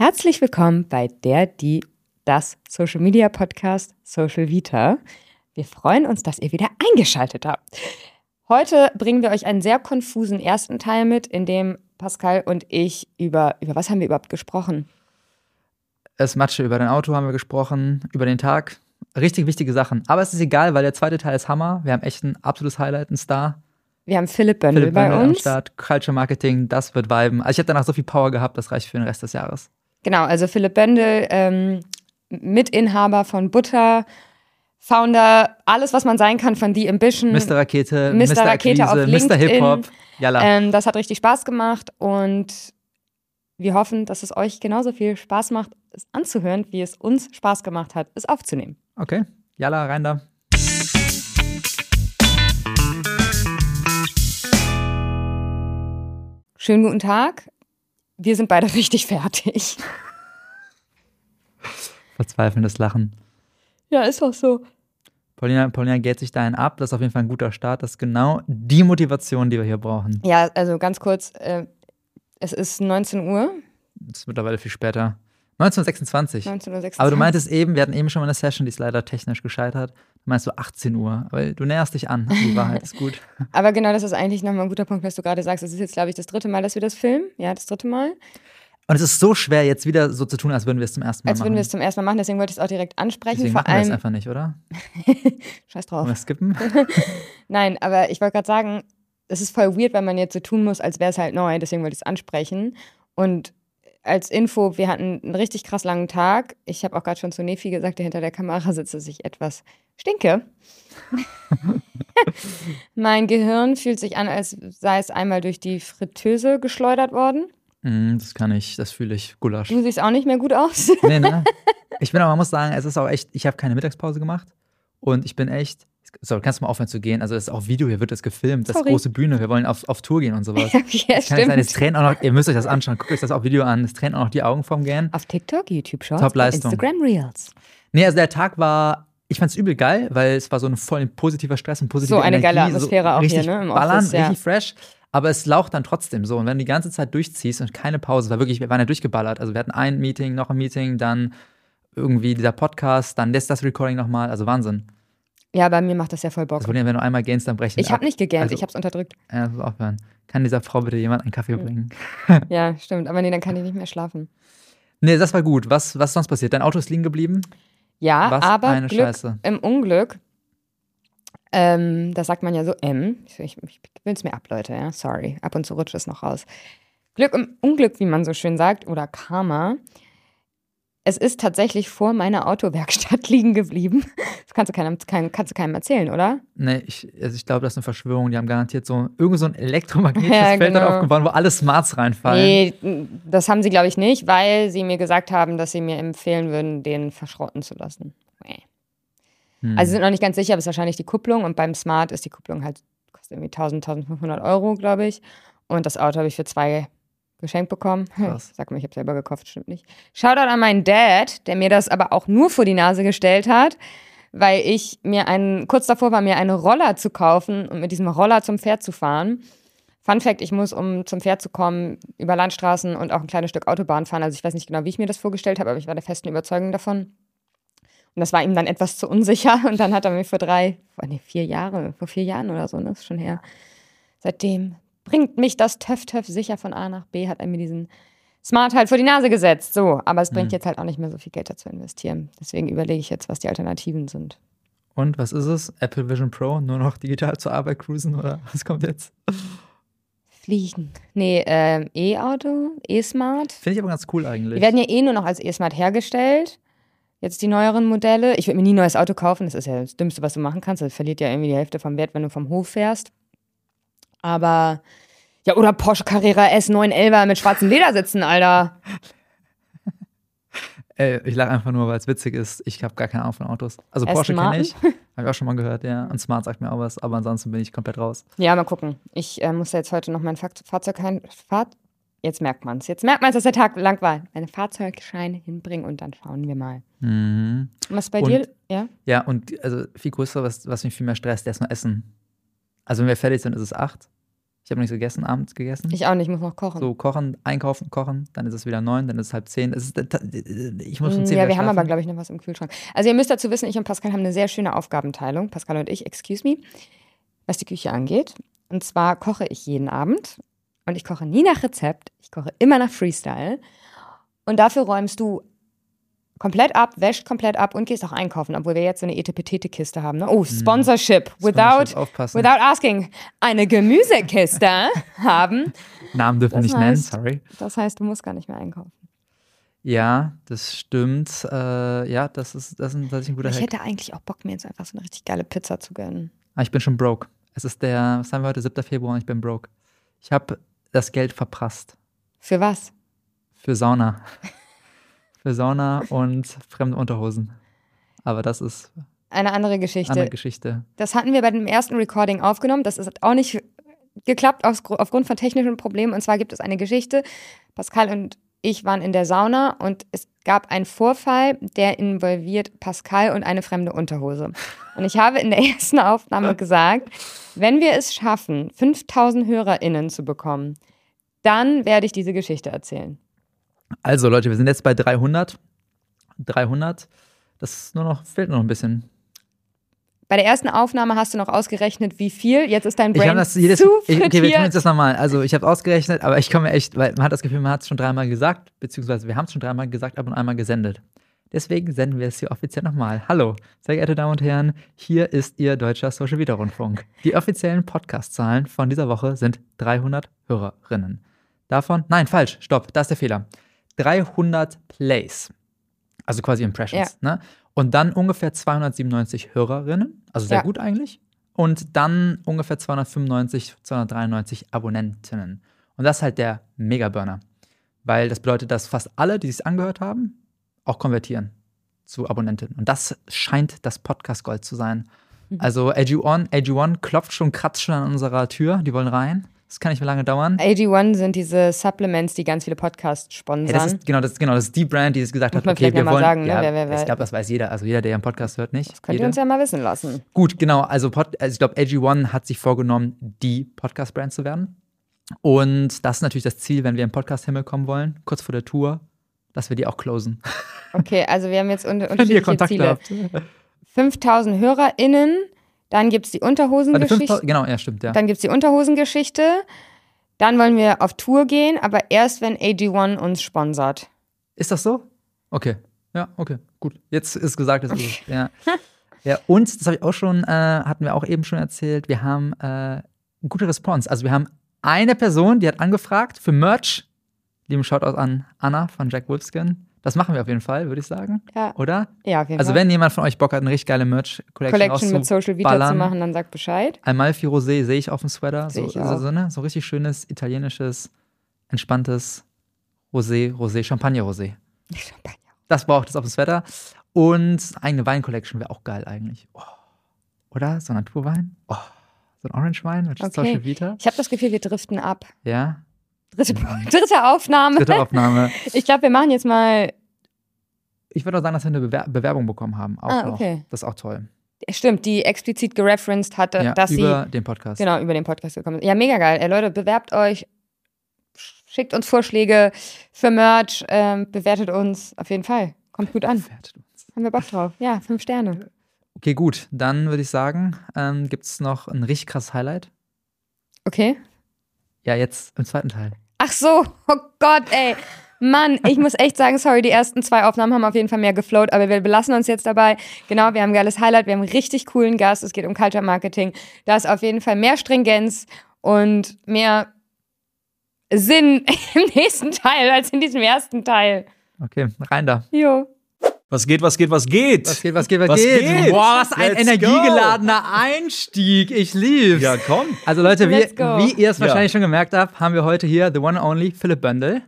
Herzlich willkommen bei das Social Media Podcast Social Vita. Wir freuen uns, dass ihr wieder eingeschaltet habt. Heute bringen wir euch einen sehr konfusen ersten Teil mit, in dem Pascal und ich über was haben wir überhaupt gesprochen? Es Matsche über dein Auto haben wir gesprochen, über den Tag. Richtig wichtige Sachen. Aber es ist egal, weil der zweite Teil ist Hammer. Wir haben echt ein absolutes Highlight, einen Star. Wir haben Philipp Bündel bei uns. Am Start, Culture Marketing, das wird viben. Also ich habe danach so viel Power gehabt, das reicht für den Rest des Jahres. Genau, also Philipp Bündel, Mitinhaber von Butter, Founder, alles, was man sein kann von The Ambition. Mr. Rakete, Mr. Rakete auf LinkedIn, Mr. Hip-Hop. Das hat richtig Spaß gemacht und wir hoffen, dass es euch genauso viel Spaß macht, es anzuhören, wie es uns Spaß gemacht hat, es aufzunehmen. Okay, Jalla, rein da. Schönen guten Tag. Wir sind beide richtig fertig. Verzweifelndes Lachen. Ja, ist auch so. Paulina geht sich dahin ab. Das ist auf jeden Fall ein guter Start. Das ist genau die Motivation, die wir hier brauchen. Ja, also ganz kurz. Es ist 19 Uhr. Es ist mittlerweile viel später. 19.26 Uhr. Aber du meintest eben, wir hatten eben schon mal eine Session, die ist leider technisch gescheitert. Du meinst so 18 Uhr, weil du näherst dich an. Die Wahrheit ist gut. Aber genau, das ist eigentlich nochmal ein guter Punkt, was du gerade sagst. Es ist jetzt, glaube ich, das dritte Mal, dass wir das filmen. Ja, das dritte Mal. Und es ist so schwer, jetzt wieder so zu tun, als würden wir es zum ersten Mal machen. Deswegen wollte ich es auch direkt ansprechen. Deswegen machen wir es einfach nicht, oder? Scheiß drauf. Wollen wir skippen? Nein, aber ich wollte gerade sagen, es ist voll weird, weil man jetzt so tun muss, als wäre es halt neu. Deswegen wollte ich es ansprechen. Und als Info, wir hatten einen richtig krass langen Tag. Ich habe auch gerade schon zu Nefi gesagt, der hinter der Kamera sitzt, dass ich etwas stinke. Mein Gehirn fühlt sich an, als sei es einmal durch die Fritteuse geschleudert worden. Das fühle ich. Gulasch. Du siehst auch nicht mehr gut aus. Nee, ne? Man muss sagen, es ist auch echt, ich habe keine Mittagspause gemacht und ich bin echt, so, kannst du mal aufhören zu gehen? Also das ist auch Video, hier wird das gefilmt, das ist große Bühne, wir wollen auf Tour gehen und sowas. Ja, es tränen auch noch, ihr müsst euch das anschauen, guckt euch das auch Video an, es tränen auch noch die Augen vom Gähnen. Auf TikTok, YouTube-Shorts, Instagram Reels. Nee, also der Tag war, ich fand's übel geil, weil es war so ein voll positiver Stress und positive Energie. So eine geile Atmosphäre auch hier, ne? Im Ballern, Office, ja. Richtig fresh. Aber es laucht dann trotzdem so. Und wenn du die ganze Zeit durchziehst und keine Pause, wir waren ja durchgeballert. Also wir hatten ein Meeting, noch ein Meeting, dann irgendwie dieser Podcast, dann das Recording nochmal. Also Wahnsinn. Ja, bei mir macht das ja voll Bock. Also, wenn du einmal gähnst, dann brechen wir ab. Ich habe nicht gegähnt, also, ich habe es unterdrückt. Ja, das muss aufhören. Kann dieser Frau bitte jemand einen Kaffee bringen? Ja, stimmt. Aber nee, dann kann ich nicht mehr schlafen. Nee, das war gut. Was sonst passiert? Dein Auto ist liegen geblieben? Ja, aber Glück im Unglück. Das sagt man ja so, ich will's mir ab, Leute, ja, sorry, ab und zu rutscht es noch raus. Glück im Unglück, wie man so schön sagt, oder Karma. Es ist tatsächlich vor meiner Autowerkstatt liegen geblieben. Das kannst du keinem erzählen, oder? Nee, ich glaube, das ist eine Verschwörung. Die haben garantiert so ein elektromagnetisches Feld dann aufgebaut, wo alle Smarts reinfallen. Nee, das haben sie, glaube ich, nicht, weil sie mir gesagt haben, dass sie mir empfehlen würden, den verschrotten zu lassen. Nee. Also sie sind noch nicht ganz sicher, aber es ist wahrscheinlich die Kupplung. Und beim Smart ist die Kupplung halt, kostet irgendwie 1.500 Euro, glaube ich. Und das Auto habe ich für 2 geschenkt bekommen. Krass. Sag mal, ich habe selber gekauft, stimmt nicht. Shoutout an meinen Dad, der mir das aber auch nur vor die Nase gestellt hat, weil ich kurz davor war, mir einen Roller zu kaufen und mit diesem Roller zum Pferd zu fahren. Fun Fact, ich muss, um zum Pferd zu kommen, über Landstraßen und auch ein kleines Stück Autobahn fahren. Also ich weiß nicht genau, wie ich mir das vorgestellt habe, aber ich war der festen Überzeugung davon. Und das war ihm dann etwas zu unsicher. Und dann hat er mir vor 4 Jahren oder so, ne, ist schon her. Seitdem bringt mich das Töff-Töff sicher von A nach B, hat er mir diesen Smart halt vor die Nase gesetzt. So, aber es bringt jetzt halt auch nicht mehr so viel Geld dazu investieren. Deswegen überlege ich jetzt, was die Alternativen sind. Und was ist es? Apple Vision Pro, nur noch digital zur Arbeit cruisen oder was kommt jetzt? Fliegen. Nee, E-Auto, E-Smart. Finde ich aber ganz cool eigentlich. Die werden ja nur noch als E-Smart hergestellt. Jetzt die neueren Modelle. Ich würde mir nie ein neues Auto kaufen. Das ist ja das Dümmste, was du machen kannst. Das verliert ja irgendwie die Hälfte vom Wert, wenn du vom Hof fährst. Aber, ja, oder Porsche Carrera S911 mit schwarzen Ledersitzen, Alter. Ey, ich lache einfach nur, weil es witzig ist. Ich habe gar keine Ahnung von Autos. Also Porsche kenne ich. Habe ich auch schon mal gehört, ja. Und Smart sagt mir auch was. Aber ansonsten bin ich komplett raus. Ja, mal gucken. Ich muss jetzt heute noch mein Fahrzeug... Jetzt merkt man es. Jetzt merkt man es, dass der Tag lang war. Einen Fahrzeugschein hinbringen und dann schauen wir mal. Mhm. Was bei dir? Ja? Ja, und also viel größer, was mich viel mehr stresst, erstmal Essen. Also wenn wir fertig sind, ist es 8. Ich habe nichts gegessen, abends gegessen. Ich auch nicht, ich muss noch kochen. So, kochen, einkaufen, kochen, dann ist es wieder 9, dann ist es 9:30. Ich muss um 10 Uhr schlafen. Wir haben aber, glaube ich, noch was im Kühlschrank. Also ihr müsst dazu wissen, ich und Pascal haben eine sehr schöne Aufgabenteilung, Pascal und ich, excuse me, was die Küche angeht. Und zwar koche ich jeden Abend und ich koche nie nach Rezept, ich koche immer nach Freestyle. Und dafür räumst du komplett ab, wäscht komplett ab und gehst auch einkaufen, obwohl wir jetzt so eine Etepetete-Kiste haben. Ne? Oh, Sponsorship. Without asking. Eine Gemüsekiste haben. Namen dürfen wir nicht nennen, sorry. Das heißt, du musst gar nicht mehr einkaufen. Ja, das stimmt. Ja, das ist ein guter Hack. Ich hätte eigentlich auch Bock, mir jetzt einfach so eine richtig geile Pizza zu gönnen. Aber ich bin schon broke. Es ist der, was haben wir heute, 7. Februar und ich bin broke. Ich habe das Geld verprasst. Für was? Für Sauna. Für Sauna und fremde Unterhosen. Aber das ist eine andere Geschichte. Das hatten wir bei dem ersten Recording aufgenommen. Das ist auch nicht geklappt aufgrund von technischen Problemen. Und zwar gibt es eine Geschichte. Pascal und ich waren in der Sauna und es gab einen Vorfall, der involviert Pascal und eine fremde Unterhose. Und ich habe in der ersten Aufnahme gesagt, wenn wir es schaffen, 5000 HörerInnen zu bekommen, dann werde ich diese Geschichte erzählen. Also Leute, wir sind jetzt bei 300. 300. Das fehlt nur noch ein bisschen. Bei der ersten Aufnahme hast du noch ausgerechnet, wie viel. Jetzt ist dein Brain wir tun jetzt das nochmal. Also ich habe es ausgerechnet, aber ich komme echt, weil man hat das Gefühl, man hat es schon dreimal gesagt, beziehungsweise wir haben es schon dreimal gesagt, aber nur einmal gesendet. Deswegen senden wir es hier offiziell nochmal. Hallo, sehr geehrte Damen und Herren, hier ist Ihr deutscher Social Vita Rundfunk. Die offiziellen Podcast-Zahlen von dieser Woche sind 300 HörerInnen. Davon, nein, falsch, stopp, da ist der Fehler. 300 Plays, also quasi Impressions, ja, ne? Und dann ungefähr 297 HörerInnen, also sehr gut eigentlich. Und dann ungefähr 295, 293 AbonnentInnen. Und das ist halt der Mega-Burner, weil das bedeutet, dass fast alle, die es angehört haben, auch konvertieren zu AbonnentInnen. Und das scheint das Podcast-Gold zu sein. Mhm. Also AG1 kratzt schon an unserer Tür, die wollen rein. Das kann nicht mehr lange dauern. AG1 sind diese Supplements, die ganz viele Podcasts sponsern. Hey, das ist die Brand, die es gesagt hat, okay, wir wollen. Sagen, ja, ne? Ich glaube, das weiß jeder. Also jeder, der einen Podcast hört, nicht. Das könnt ihr uns ja mal wissen lassen. Gut, genau. Also ich glaube, AG1 hat sich vorgenommen, die Podcast-Brand zu werden. Und das ist natürlich das Ziel, wenn wir im Podcast-Himmel kommen wollen, kurz vor der Tour, dass wir die auch closen. Okay, also wir haben jetzt unterschiedliche Ziele. Habt. 5000 HörerInnen. Dann gibt es die Unterhosengeschichte. Genau, ja, stimmt, ja. Dann gibt es die Unterhosengeschichte. Dann wollen wir auf Tour gehen, aber erst, wenn AG1 uns sponsert. Ist das so? Okay. Ja, okay, gut. Jetzt ist gesagt, das ist es. Ja. Ja, und, das habe ich auch schon, hatten wir auch eben schon erzählt, wir haben eine gute Response. Also wir haben eine Person, die hat angefragt für Merch. Lieben Shoutout an Anna von Jack Wolfskin. Das machen wir auf jeden Fall, würde ich sagen, ja. Oder? Ja, auf jeden Fall. Also wenn jemand von euch Bock hat, eine richtig geile Merch-Collection mit Social Vita zu machen, dann sagt Bescheid. Amalfi Rosé sehe ich auf dem Sweater, so richtig schönes, italienisches, entspanntes Rosé, Champagner-Rosé. Das braucht es auf dem Sweater. Und eigene Wein-Collection wäre auch geil eigentlich. Oh. Oder? So ein Naturwein? Oh. So ein Orange-Wein mit Social Vita? Ich habe das Gefühl, wir driften ab. Ja. Dritte Aufnahme. Ich glaube, wir machen jetzt mal. Ich würde auch sagen, dass wir eine Bewerbung bekommen haben. Auch okay. Das ist auch toll. Stimmt, die explizit gereferenced hatte, dass sie über den Podcast gekommen ist. Ja, mega geil. Ey, Leute, bewerbt euch. Schickt uns Vorschläge für Merch. Bewertet uns. Auf jeden Fall. Kommt gut an. Bewertet uns. Haben wir Bock drauf. Ja, 5 Sterne. Okay, gut. Dann würde ich sagen, gibt es noch ein richtig krasses Highlight. Okay. Ja, jetzt im zweiten Teil. Ach so, oh Gott, ey. Mann, ich muss echt sagen, sorry, die ersten 2 Aufnahmen haben auf jeden Fall mehr geflowt, aber wir belassen uns jetzt dabei. Genau, wir haben ein geiles Highlight, wir haben einen richtig coolen Gast, es geht um Culture Marketing. Da ist auf jeden Fall mehr Stringenz und mehr Sinn im nächsten Teil als in diesem ersten Teil. Okay, rein da. Jo. Was geht? Boah, was ein energiegeladener Einstieg. Ich lieb's. Ja, komm. Also Leute, wie ihr es wahrscheinlich schon gemerkt habt, haben wir heute hier the one and only Philipp Bündel,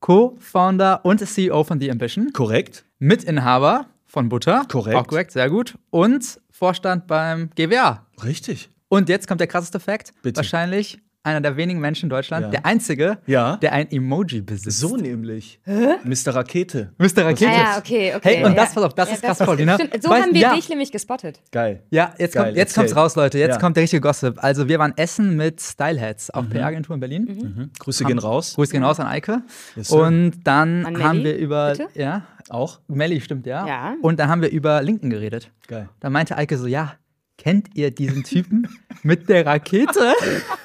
Co-Founder und CEO von The Ambition. Korrekt. Mitinhaber von Butter. Korrekt. Auch korrekt, sehr gut. Und Vorstand beim GWA. Richtig. Und jetzt kommt der krasseste Fact. Bitte. Wahrscheinlich einer der wenigen Menschen in Deutschland, der Einzige, der ein Emoji besitzt. So nämlich. Hä? Mr. Rakete. Mr. Rakete. Ah, ja, okay, okay. Hey, und das, pass auf, das ist krass, Paulina. So haben wir dich nämlich gespottet. Geil. Ja, jetzt kommt's raus, Leute. Jetzt kommt der richtige Gossip. Also, wir waren essen mit Styleheads, auch PR-Agentur in Berlin. Grüße gehen raus. Grüße gehen raus an Eike. Yes, und dann an haben Melly, wir über... Bitte? Ja, auch. Melly, stimmt, ja. Und dann haben wir über Linken geredet. Geil. Da meinte Eike so, ja, kennt ihr diesen Typen mit der Rakete?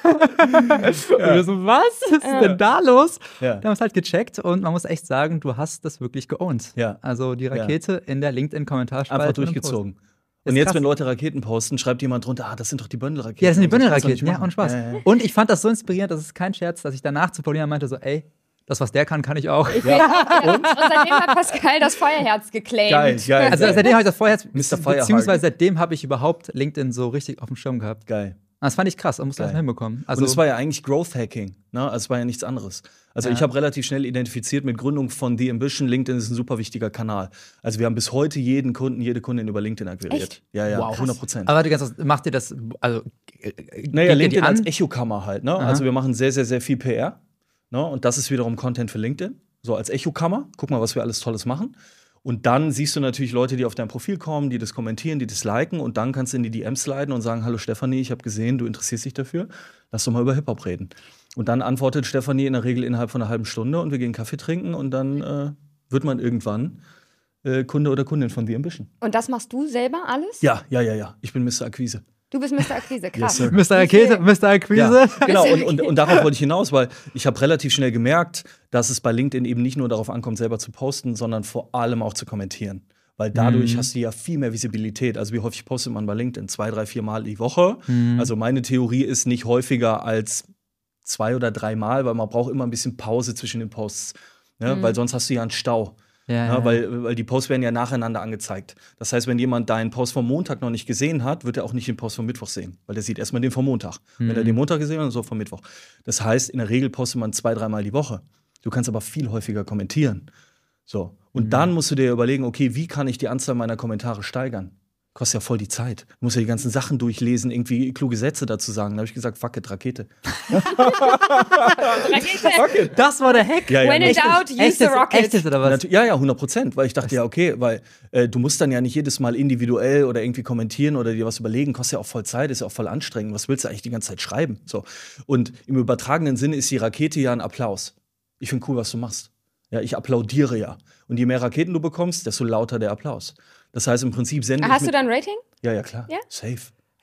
Und so, was ist denn da los? Ja. Da haben wir es halt gecheckt und man muss echt sagen, du hast das wirklich geowned. Ja. Also die Rakete in der LinkedIn-Kommentarspalte. Einfach durchgezogen. Und jetzt, wenn Leute Raketen posten, schreibt jemand drunter, ah, das sind doch die Bündel-Raketen. Ja, das sind die Bündel-Raketen, ja, und Spaß. Und ich fand das so inspirierend, das ist kein Scherz, dass ich danach zu Paulina meinte, so, ey, das, was der kann, kann ich auch. Und seitdem hat Pascal das Feuerherz geclaimt. Geil. Also seitdem habe ich das Feuerherz, Mr. beziehungsweise seitdem habe ich überhaupt LinkedIn so richtig auf dem Schirm gehabt. Geil. Das fand ich krass, und musste das hinbekommen. Also, und es war ja eigentlich Growth Hacking, ne? Also es war ja nichts anderes. Also ich habe relativ schnell identifiziert mit Gründung von The Ambition, LinkedIn ist ein super wichtiger Kanal. Also wir haben bis heute jeden Kunden, jede Kundin über LinkedIn akquiriert. Echt? Ja, ja, wow, 100%. Aber macht ihr das, also naja, LinkedIn als Echokammer halt, ne? Also wir machen sehr, sehr, sehr viel PR. No, und das ist wiederum Content für LinkedIn, so als Echokammer. Guck mal, was wir alles Tolles machen. Und dann siehst du natürlich Leute, die auf dein Profil kommen, die das kommentieren, die das liken. Und dann kannst du in die DMs leiten und sagen, hallo Stefanie, ich habe gesehen, du interessierst dich dafür. Lass doch mal über Hip-Hop reden. Und dann antwortet Stefanie in der Regel innerhalb von einer halben Stunde und wir gehen Kaffee trinken. Und dann wird man irgendwann Kunde oder Kundin von The Ambition. Und das machst du selber alles? Ja. Ich bin Mr. Akquise. Du bist Mr. Akquise, krass. Yes, Mr. Rakete, Mr. Akquise. Ja, genau, und darauf wollte ich hinaus, weil ich habe relativ schnell gemerkt, dass es bei LinkedIn eben nicht nur darauf ankommt, selber zu posten, sondern vor allem auch zu kommentieren. Weil dadurch hast du ja viel mehr Visibilität. Also wie häufig postet man bei LinkedIn? 2, 3, 4 Mal die Woche. Also meine Theorie ist nicht häufiger als 2 oder 3 Mal, weil man braucht immer ein bisschen Pause zwischen den Posts. Ne? Weil sonst hast du ja einen Stau. Ja. Weil die Posts werden ja nacheinander angezeigt. Das heißt, wenn jemand deinen Post vom Montag noch nicht gesehen hat, wird er auch nicht den Post vom Mittwoch sehen. Weil der sieht erstmal den vom Montag. Wenn er den Montag gesehen hat, dann so vom Mittwoch. Das heißt, in der Regel postet man 2, 3 Mal die Woche. Du kannst aber viel häufiger kommentieren. So. Und dann musst du dir überlegen, okay, wie kann ich die Anzahl meiner Kommentare steigern? Kostet ja voll die Zeit. Du musst ja die ganzen Sachen durchlesen, irgendwie kluge Sätze dazu sagen. Da habe ich gesagt, fuck it, Rakete. Rakete. Das war der Hack. Ja, When in doubt, use the rocket. Echt ist, oder was? Ja, 100%. Weil ich dachte, ja, okay, weil du musst dann ja nicht jedes Mal individuell oder irgendwie kommentieren oder dir was überlegen. Kostet ja auch voll Zeit, ist ja auch voll anstrengend. Was willst du eigentlich die ganze Zeit schreiben? So. Und im übertragenen Sinne ist die Rakete ja ein Applaus. Ich finde cool, was du machst. Ja, ich applaudiere ja. Und je mehr Raketen du bekommst, desto lauter der Applaus. Das heißt, im Prinzip sende ich. Hast du da ein Rating? Ja, klar. Ja? Safe.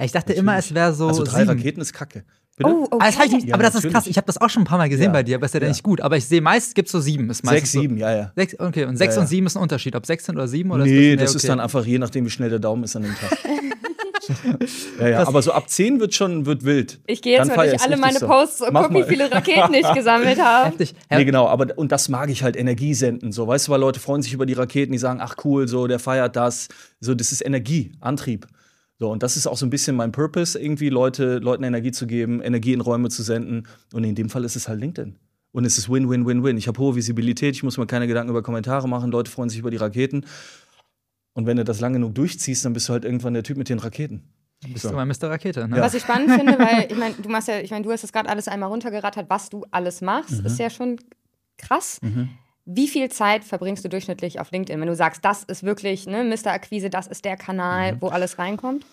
Ich dachte natürlich immer, es wäre so. Also 3 Raketen ist kacke. Bitte? Oh, okay. Aber das ist krass. Ich habe das auch schon ein paar Mal gesehen bei dir, aber ist ja nicht gut. Aber ich sehe meist, gibt es so 7. 6, 7, ja. 6, okay, und 6 und 7 ist ein Unterschied. Ob 16 oder 7 oder nee, das ist dann einfach je nachdem, wie schnell der Daumen ist an dem Tag. Aber so ab 10 wird wild. Ich gehe jetzt mal durch alle meine Posts und gucke, wie viele Raketen ich gesammelt habe. Heftig. Nee, genau, aber und das mag ich halt, Energie senden. So, weißt du, weil Leute freuen sich über die Raketen, die sagen, ach cool, so, der feiert das. So, das ist Energie, Antrieb. So, und das ist auch so ein bisschen mein Purpose, irgendwie Leuten Energie zu geben, Energie in Räume zu senden. Und in dem Fall ist es halt LinkedIn. Und es ist Win-Win-Win-Win. Ich habe hohe Visibilität, ich muss mir keine Gedanken über Kommentare machen, Leute freuen sich über die Raketen. Und wenn du das lange genug durchziehst, dann bist du halt irgendwann der Typ mit den Raketen. Bist du mal Mr. Rakete, ne? Ja. Was ich spannend finde, weil ich meine, du hast das gerade alles einmal runtergerattert, was du alles machst, ist ja schon krass. Wie viel Zeit verbringst du durchschnittlich auf LinkedIn, wenn du sagst, das ist wirklich, ne, Mr. Akquise, das ist der Kanal, wo alles reinkommt?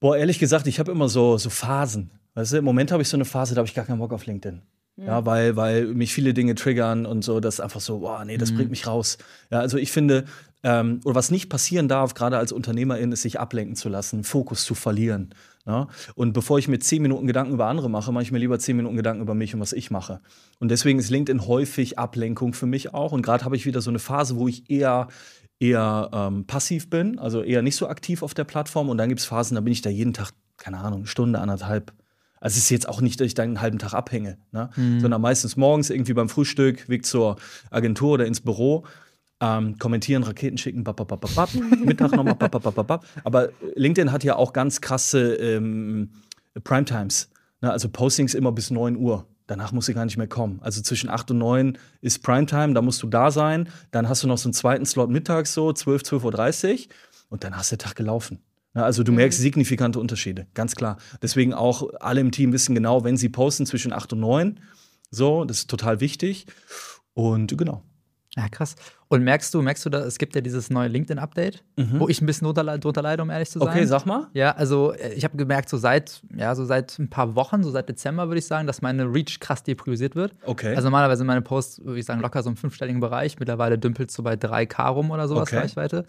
Boah, ehrlich gesagt, ich habe immer so Phasen. Weißt du, im Moment habe ich so eine Phase, da habe ich gar keinen Bock auf LinkedIn. Ja, weil mich viele Dinge triggern und so, das ist einfach so, boah, nee, das bringt mich raus. Ja, also ich finde, oder was nicht passieren darf, gerade als Unternehmerin, ist, sich ablenken zu lassen, Fokus zu verlieren. Ja? Und bevor ich mir 10 Minuten Gedanken über andere mache, mache ich mir lieber 10 Minuten Gedanken über mich und was ich mache. Und deswegen ist LinkedIn häufig Ablenkung für mich auch. Und gerade habe ich wieder so eine Phase, wo ich eher passiv bin, also eher nicht so aktiv auf der Plattform. Und dann gibt es Phasen, da bin ich da jeden Tag, keine Ahnung, 1 Stunde, 1,5. Also es ist jetzt auch nicht, dass ich da einen halben Tag abhänge, ne? Sondern meistens morgens irgendwie beim Frühstück, Weg zur Agentur oder ins Büro, kommentieren, Raketen schicken, Mittag nochmal, Aber LinkedIn hat ja auch ganz krasse Primetimes, ne? Also Postings immer bis 9 Uhr. Danach musst du gar nicht mehr kommen. Also zwischen 8 und 9 ist Primetime, da musst du da sein. Dann hast du noch so einen zweiten Slot mittags, so 12, 12.30 Uhr. Und dann hast du den Tag gelaufen. Also du merkst signifikante Unterschiede, ganz klar. Deswegen auch alle im Team wissen genau, wenn sie posten zwischen 8 und 9. So, das ist total wichtig. Und genau. Ja, krass. Und merkst du, da, es gibt ja dieses neue LinkedIn-Update, wo ich ein bisschen drunter leide, um ehrlich zu sein. Okay, sag mal. Ja, also ich habe gemerkt, so seit ein paar Wochen, so seit Dezember würde ich sagen, dass meine Reach krass depriorisiert wird. Okay. Also normalerweise meine Posts, würde ich sagen, locker so im 5-stelligen Bereich. Mittlerweile dümpelt so bei 3K rum oder sowas, Reichweite.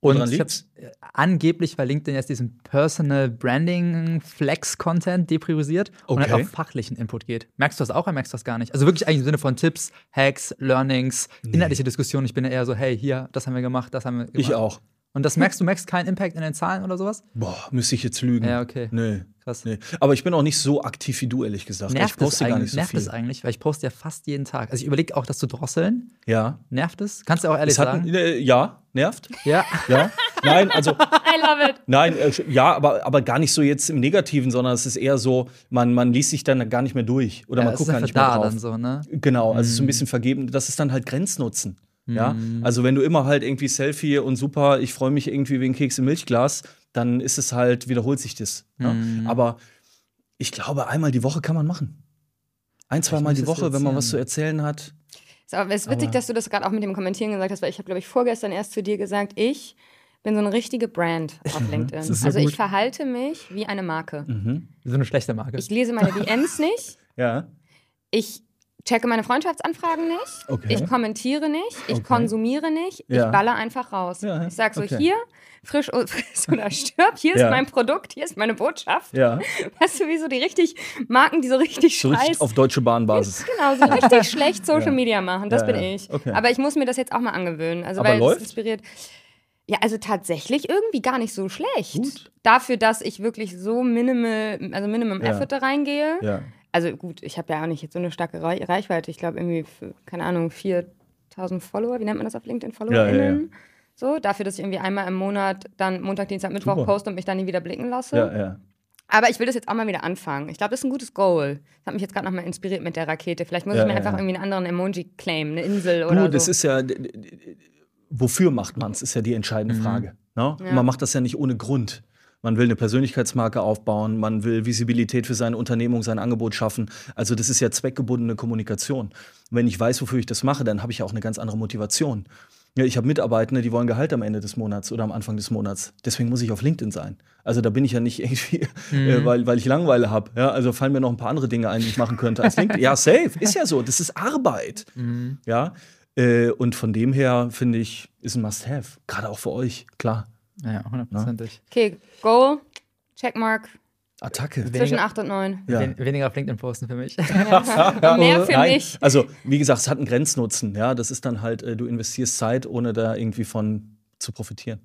Und ich hab's angeblich, weil LinkedIn jetzt diesen Personal Branding Flex-Content depriorisiert und halt auf fachlichen Input geht. Merkst du das auch oder merkst du das gar nicht? Also wirklich eigentlich im Sinne von Tipps, Hacks, Learnings, inhaltliche Diskussionen. Ich bin ja eher so, hey, hier, das haben wir gemacht. Ich auch. Und das merkst du keinen Impact in den Zahlen oder sowas? Boah, müsste ich jetzt lügen. Ja, okay. Nee. Krass. Nee. Aber ich bin auch nicht so aktiv wie du, ehrlich gesagt. Ich poste gar nicht so viel. Nervt es eigentlich? Weil ich poste ja fast jeden Tag. Also ich überlege auch, das zu drosseln. Ja. Nervt es? Kannst du auch ehrlich sagen? Ja, nervt. Ja. Ja. Nein, also. I love it. Nein, ja, aber gar nicht so jetzt im Negativen, sondern es ist eher so, man liest sich dann gar nicht mehr durch. Oder ja, man guckt gar nicht mehr drauf. Dann so, ne? Genau, also so ein bisschen vergeben. Das ist dann halt Grenznutzen. Ja, also wenn du immer halt irgendwie Selfie und super, ich freue mich irgendwie wegen Keks im Milchglas, dann ist es halt, wiederholt sich das. Mhm. Ja? Aber ich glaube, einmal die Woche kann man machen. Ein-, zweimal die Woche, wenn man was zu erzählen hat. So, aber es ist witzig, dass du das gerade auch mit dem Kommentieren gesagt hast, weil ich habe, glaube ich, vorgestern erst zu dir gesagt, ich bin so eine richtige Brand auf LinkedIn. Also ich verhalte mich wie eine Marke. So eine schlechte Marke. Ich lese meine DMs nicht. Ja. Ich checke meine Freundschaftsanfragen nicht, ich kommentiere nicht, ich konsumiere nicht, ich baller einfach raus. Ja. Ich sag so, hier, friss oder stirb, hier ist mein Produkt, hier ist meine Botschaft. Ja. Weißt du, wie so die richtig Marken, die so richtig so scheiß... auf Deutsche Bahn-Basis. Genau, so richtig schlecht Social Media machen, das bin ich. Okay. Aber ich muss mir das jetzt auch mal angewöhnen, also aber weil läuft? Es inspiriert... Ja, also tatsächlich irgendwie gar nicht so schlecht. Gut. Dafür, dass ich wirklich so Minimum Effort da reingehe... Ja. Also gut, ich habe ja auch nicht jetzt so eine starke Reichweite. Ich glaube irgendwie, 4.000 Follower. Wie nennt man das auf LinkedIn? FollowerInnen. Ja. So, dafür, dass ich irgendwie einmal im Monat dann Montag, Dienstag, Mittwoch poste und mich dann nie wieder blicken lasse. Ja. Aber ich will das jetzt auch mal wieder anfangen. Ich glaube, das ist ein gutes Goal. Das hat mich jetzt gerade nochmal inspiriert mit der Rakete. Vielleicht muss ich mir einfach irgendwie einen anderen Emoji claimen, eine Insel oder so. Das ist ja, wofür macht man es, ist ja die entscheidende Frage. Ne? Ja. Man macht das ja nicht ohne Grund. Man will eine Persönlichkeitsmarke aufbauen, man will Visibilität für seine Unternehmung, sein Angebot schaffen. Also das ist ja zweckgebundene Kommunikation. Und wenn ich weiß, wofür ich das mache, dann habe ich ja auch eine ganz andere Motivation. Ja, ich habe Mitarbeitende, die wollen Gehalt am Ende des Monats oder am Anfang des Monats. Deswegen muss ich auf LinkedIn sein. Also da bin ich ja nicht irgendwie, weil ich Langeweile habe. Ja, also fallen mir noch ein paar andere Dinge ein, die ich machen könnte als LinkedIn. Ja, safe, ist ja so, das ist Arbeit. Mhm. Ja, und von dem her, finde ich, ist ein Must-Have. Gerade auch für euch, klar. Ja, 100%. Okay, Goal, Checkmark. Attacke. Zwischen 8 und 9. Ja. Weniger auf LinkedIn posten für mich. Mehr für mich. Also, wie gesagt, es hat einen Grenznutzen. Ja, das ist dann halt, du investierst Zeit, ohne da irgendwie von zu profitieren.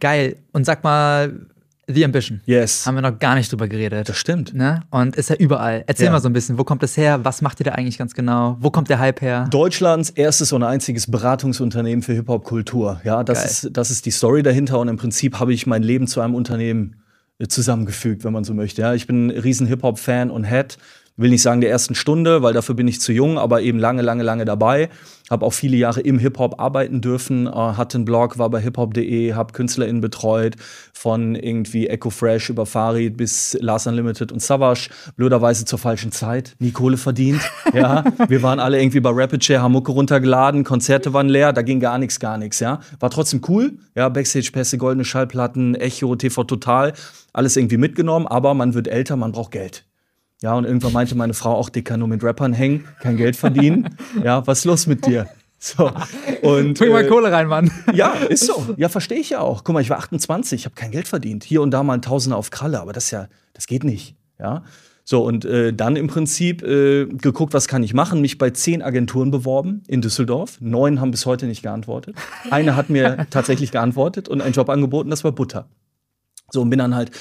Geil. Und sag mal, The Ambition. Yes. Haben wir noch gar nicht drüber geredet. Das stimmt. Ne? Und ist ja überall. Erzähl mal so ein bisschen, wo kommt das her? Was macht ihr da eigentlich ganz genau? Wo kommt der Hype her? Deutschlands erstes und einziges Beratungsunternehmen für Hip-Hop-Kultur. Ja, das ist die Story dahinter. Und im Prinzip habe ich mein Leben zu einem Unternehmen zusammengefügt, wenn man so möchte. Ja, ich bin ein riesen Hip-Hop-Fan und Head. Will nicht sagen der ersten Stunde, weil dafür bin ich zu jung, aber eben lange dabei. Habe auch viele Jahre im Hip-Hop arbeiten dürfen, hatte einen Blog, war bei hiphop.de, habe KünstlerInnen betreut, von irgendwie Echo Fresh über Farid bis Lars Unlimited und Savas. Blöderweise zur falschen Zeit, nie Kohle verdient. Ja, wir waren alle irgendwie bei Rapid Share, haben Mucke runtergeladen, Konzerte waren leer, da ging gar nichts. Ja, war trotzdem cool. Ja, Backstage-Pässe, goldene Schallplatten, Echo, TV Total, alles irgendwie mitgenommen, aber man wird älter, man braucht Geld. Ja, und irgendwann meinte meine Frau auch, Dicker, nur mit Rappern hängen, kein Geld verdienen. Ja, was ist los mit dir? So, und bring mal Kohle rein, Mann. Ja, ist so. Ja, verstehe ich ja auch. Guck mal, ich war 28, habe kein Geld verdient. Hier und da mal ein Tausender auf Kralle, aber das geht nicht. Ja, so, und dann im Prinzip geguckt, was kann ich machen? Mich bei 10 Agenturen beworben in Düsseldorf. 9 haben bis heute nicht geantwortet. Eine hat mir tatsächlich geantwortet und einen Job angeboten, das war Butter. So, und bin dann halt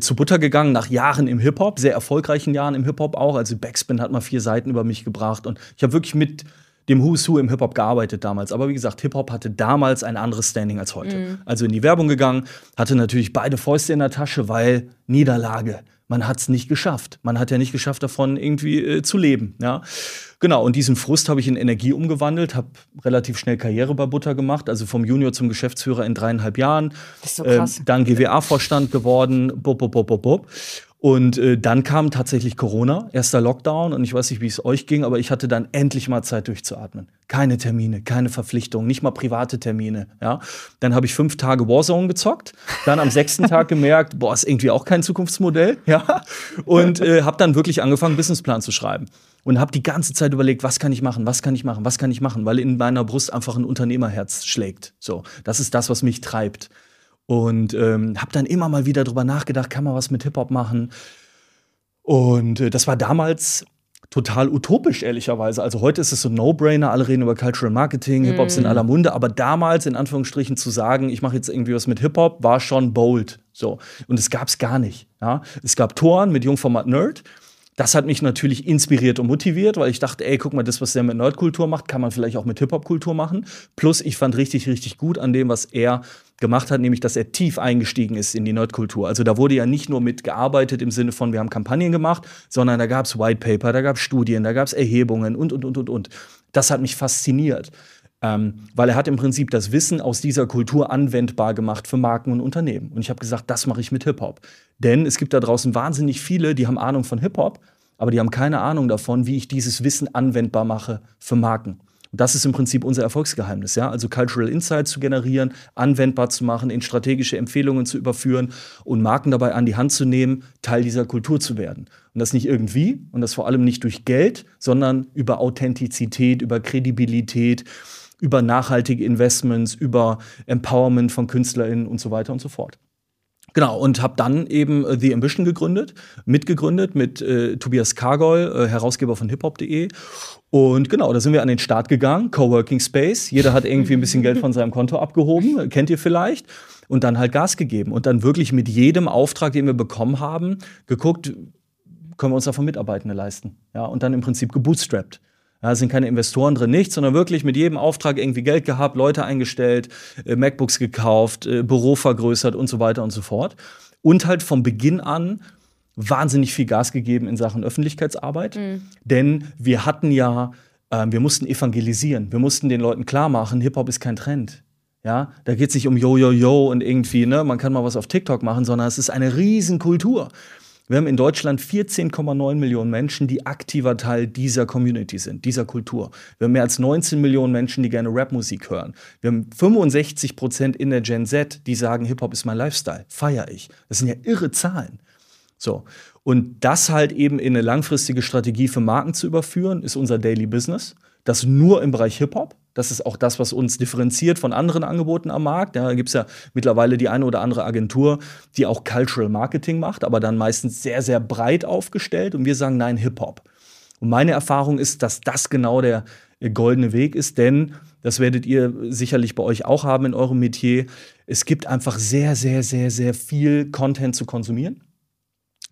zu Butter gegangen, nach Jahren im Hip-Hop, sehr erfolgreichen Jahren im Hip-Hop auch. Also Backspin hat mal 4 Seiten über mich gebracht. Und ich habe wirklich mit dem Who's Who im Hip-Hop gearbeitet damals. Aber wie gesagt, Hip-Hop hatte damals ein anderes Standing als heute. Also in die Werbung gegangen, hatte natürlich beide Fäuste in der Tasche, weil Niederlage. man hat es nicht geschafft. Man hat ja nicht geschafft, davon irgendwie zu leben. Ja? Genau, und diesen Frust habe ich in Energie umgewandelt, habe relativ schnell Karriere bei Butter gemacht, also vom Junior zum Geschäftsführer in 3,5 Jahren. Das ist so krass. Dann GWA-Vorstand geworden, Und dann kam tatsächlich Corona, erster Lockdown, und ich weiß nicht, wie es euch ging, aber ich hatte dann endlich mal Zeit durchzuatmen. Keine Termine, keine Verpflichtungen, nicht mal private Termine. Ja? Dann habe ich 5 Tage Warzone gezockt, dann am 6. Tag gemerkt, boah, ist irgendwie auch kein Zukunftsmodell. Ja? Und habe dann wirklich angefangen, einen Businessplan zu schreiben. Und habe die ganze Zeit überlegt, was kann ich machen, weil in meiner Brust einfach ein Unternehmerherz schlägt. So, das ist das, was mich treibt. Und habe dann immer mal wieder drüber nachgedacht, kann man was mit Hip-Hop machen? Und das war damals total utopisch, ehrlicherweise. Also heute ist es so ein No-Brainer, alle reden über Cultural Marketing, Hip-Hop ist in aller Munde. Aber damals, in Anführungsstrichen, zu sagen, ich mache jetzt irgendwie was mit Hip-Hop, war schon bold. So. Und es gab es gar nicht. Ja? Es gab Toren mit Jungformat Nerd. Das hat mich natürlich inspiriert und motiviert, weil ich dachte, ey, guck mal, das, was der mit Nerdkultur macht, kann man vielleicht auch mit Hip-Hop-Kultur machen. Plus, ich fand richtig, richtig gut an dem, was er gemacht hat, nämlich, dass er tief eingestiegen ist in die Nerdkultur. Also da wurde ja nicht nur mitgearbeitet im Sinne von, wir haben Kampagnen gemacht, sondern da gab es White Paper, da gab es Studien, da gab es Erhebungen und. Das hat mich fasziniert, weil er hat im Prinzip das Wissen aus dieser Kultur anwendbar gemacht für Marken und Unternehmen. Und ich habe gesagt, das mache ich mit Hip-Hop. Denn es gibt da draußen wahnsinnig viele, die haben Ahnung von Hip-Hop, aber die haben keine Ahnung davon, wie ich dieses Wissen anwendbar mache für Marken. Und das ist im Prinzip unser Erfolgsgeheimnis, ja? Also Cultural Insights zu generieren, anwendbar zu machen, in strategische Empfehlungen zu überführen und Marken dabei an die Hand zu nehmen, Teil dieser Kultur zu werden. Und das nicht irgendwie und das vor allem nicht durch Geld, sondern über Authentizität, über Kredibilität, über nachhaltige Investments, über Empowerment von KünstlerInnen und so weiter und so fort. Genau, und habe dann eben The Ambition mitgegründet mit Tobias Kargol, Herausgeber von hiphop.de. Und genau, da sind wir an den Start gegangen, Coworking Space. Jeder hat irgendwie ein bisschen Geld von seinem Konto abgehoben, kennt ihr vielleicht. Und dann halt Gas gegeben und dann wirklich mit jedem Auftrag, den wir bekommen haben, geguckt, können wir uns davon Mitarbeitende leisten. Ja, und dann im Prinzip gebootstrapped. Da sind keine Investoren drin, nichts, sondern wirklich mit jedem Auftrag irgendwie Geld gehabt, Leute eingestellt, MacBooks gekauft, Büro vergrößert und so weiter und so fort. Und halt von Beginn an wahnsinnig viel Gas gegeben in Sachen Öffentlichkeitsarbeit. Mhm. Denn wir hatten ja, wir mussten evangelisieren. Wir mussten den Leuten klar machen, Hip-Hop ist kein Trend. Ja, da geht es nicht um yo, yo, yo und irgendwie, ne, man kann mal was auf TikTok machen, sondern es ist eine Riesenkultur. Wir haben in Deutschland 14,9 Millionen Menschen, die aktiver Teil dieser Community sind, dieser Kultur. Wir haben mehr als 19 Millionen Menschen, die gerne Rapmusik hören. Wir haben 65% in der Gen Z, die sagen, Hip-Hop ist mein Lifestyle, feiere ich. Das sind ja irre Zahlen. So. Und das halt eben in eine langfristige Strategie für Marken zu überführen, ist unser Daily Business. Das nur im Bereich Hip-Hop. Das ist auch das, was uns differenziert von anderen Angeboten am Markt. Ja, da gibt es ja mittlerweile die eine oder andere Agentur, die auch Cultural Marketing macht, aber dann meistens sehr, sehr breit aufgestellt. Und wir sagen, nein, Hip-Hop. Und meine Erfahrung ist, dass das genau der goldene Weg ist, denn das werdet ihr sicherlich bei euch auch haben in eurem Metier. Es gibt einfach sehr, sehr, sehr, sehr viel Content zu konsumieren.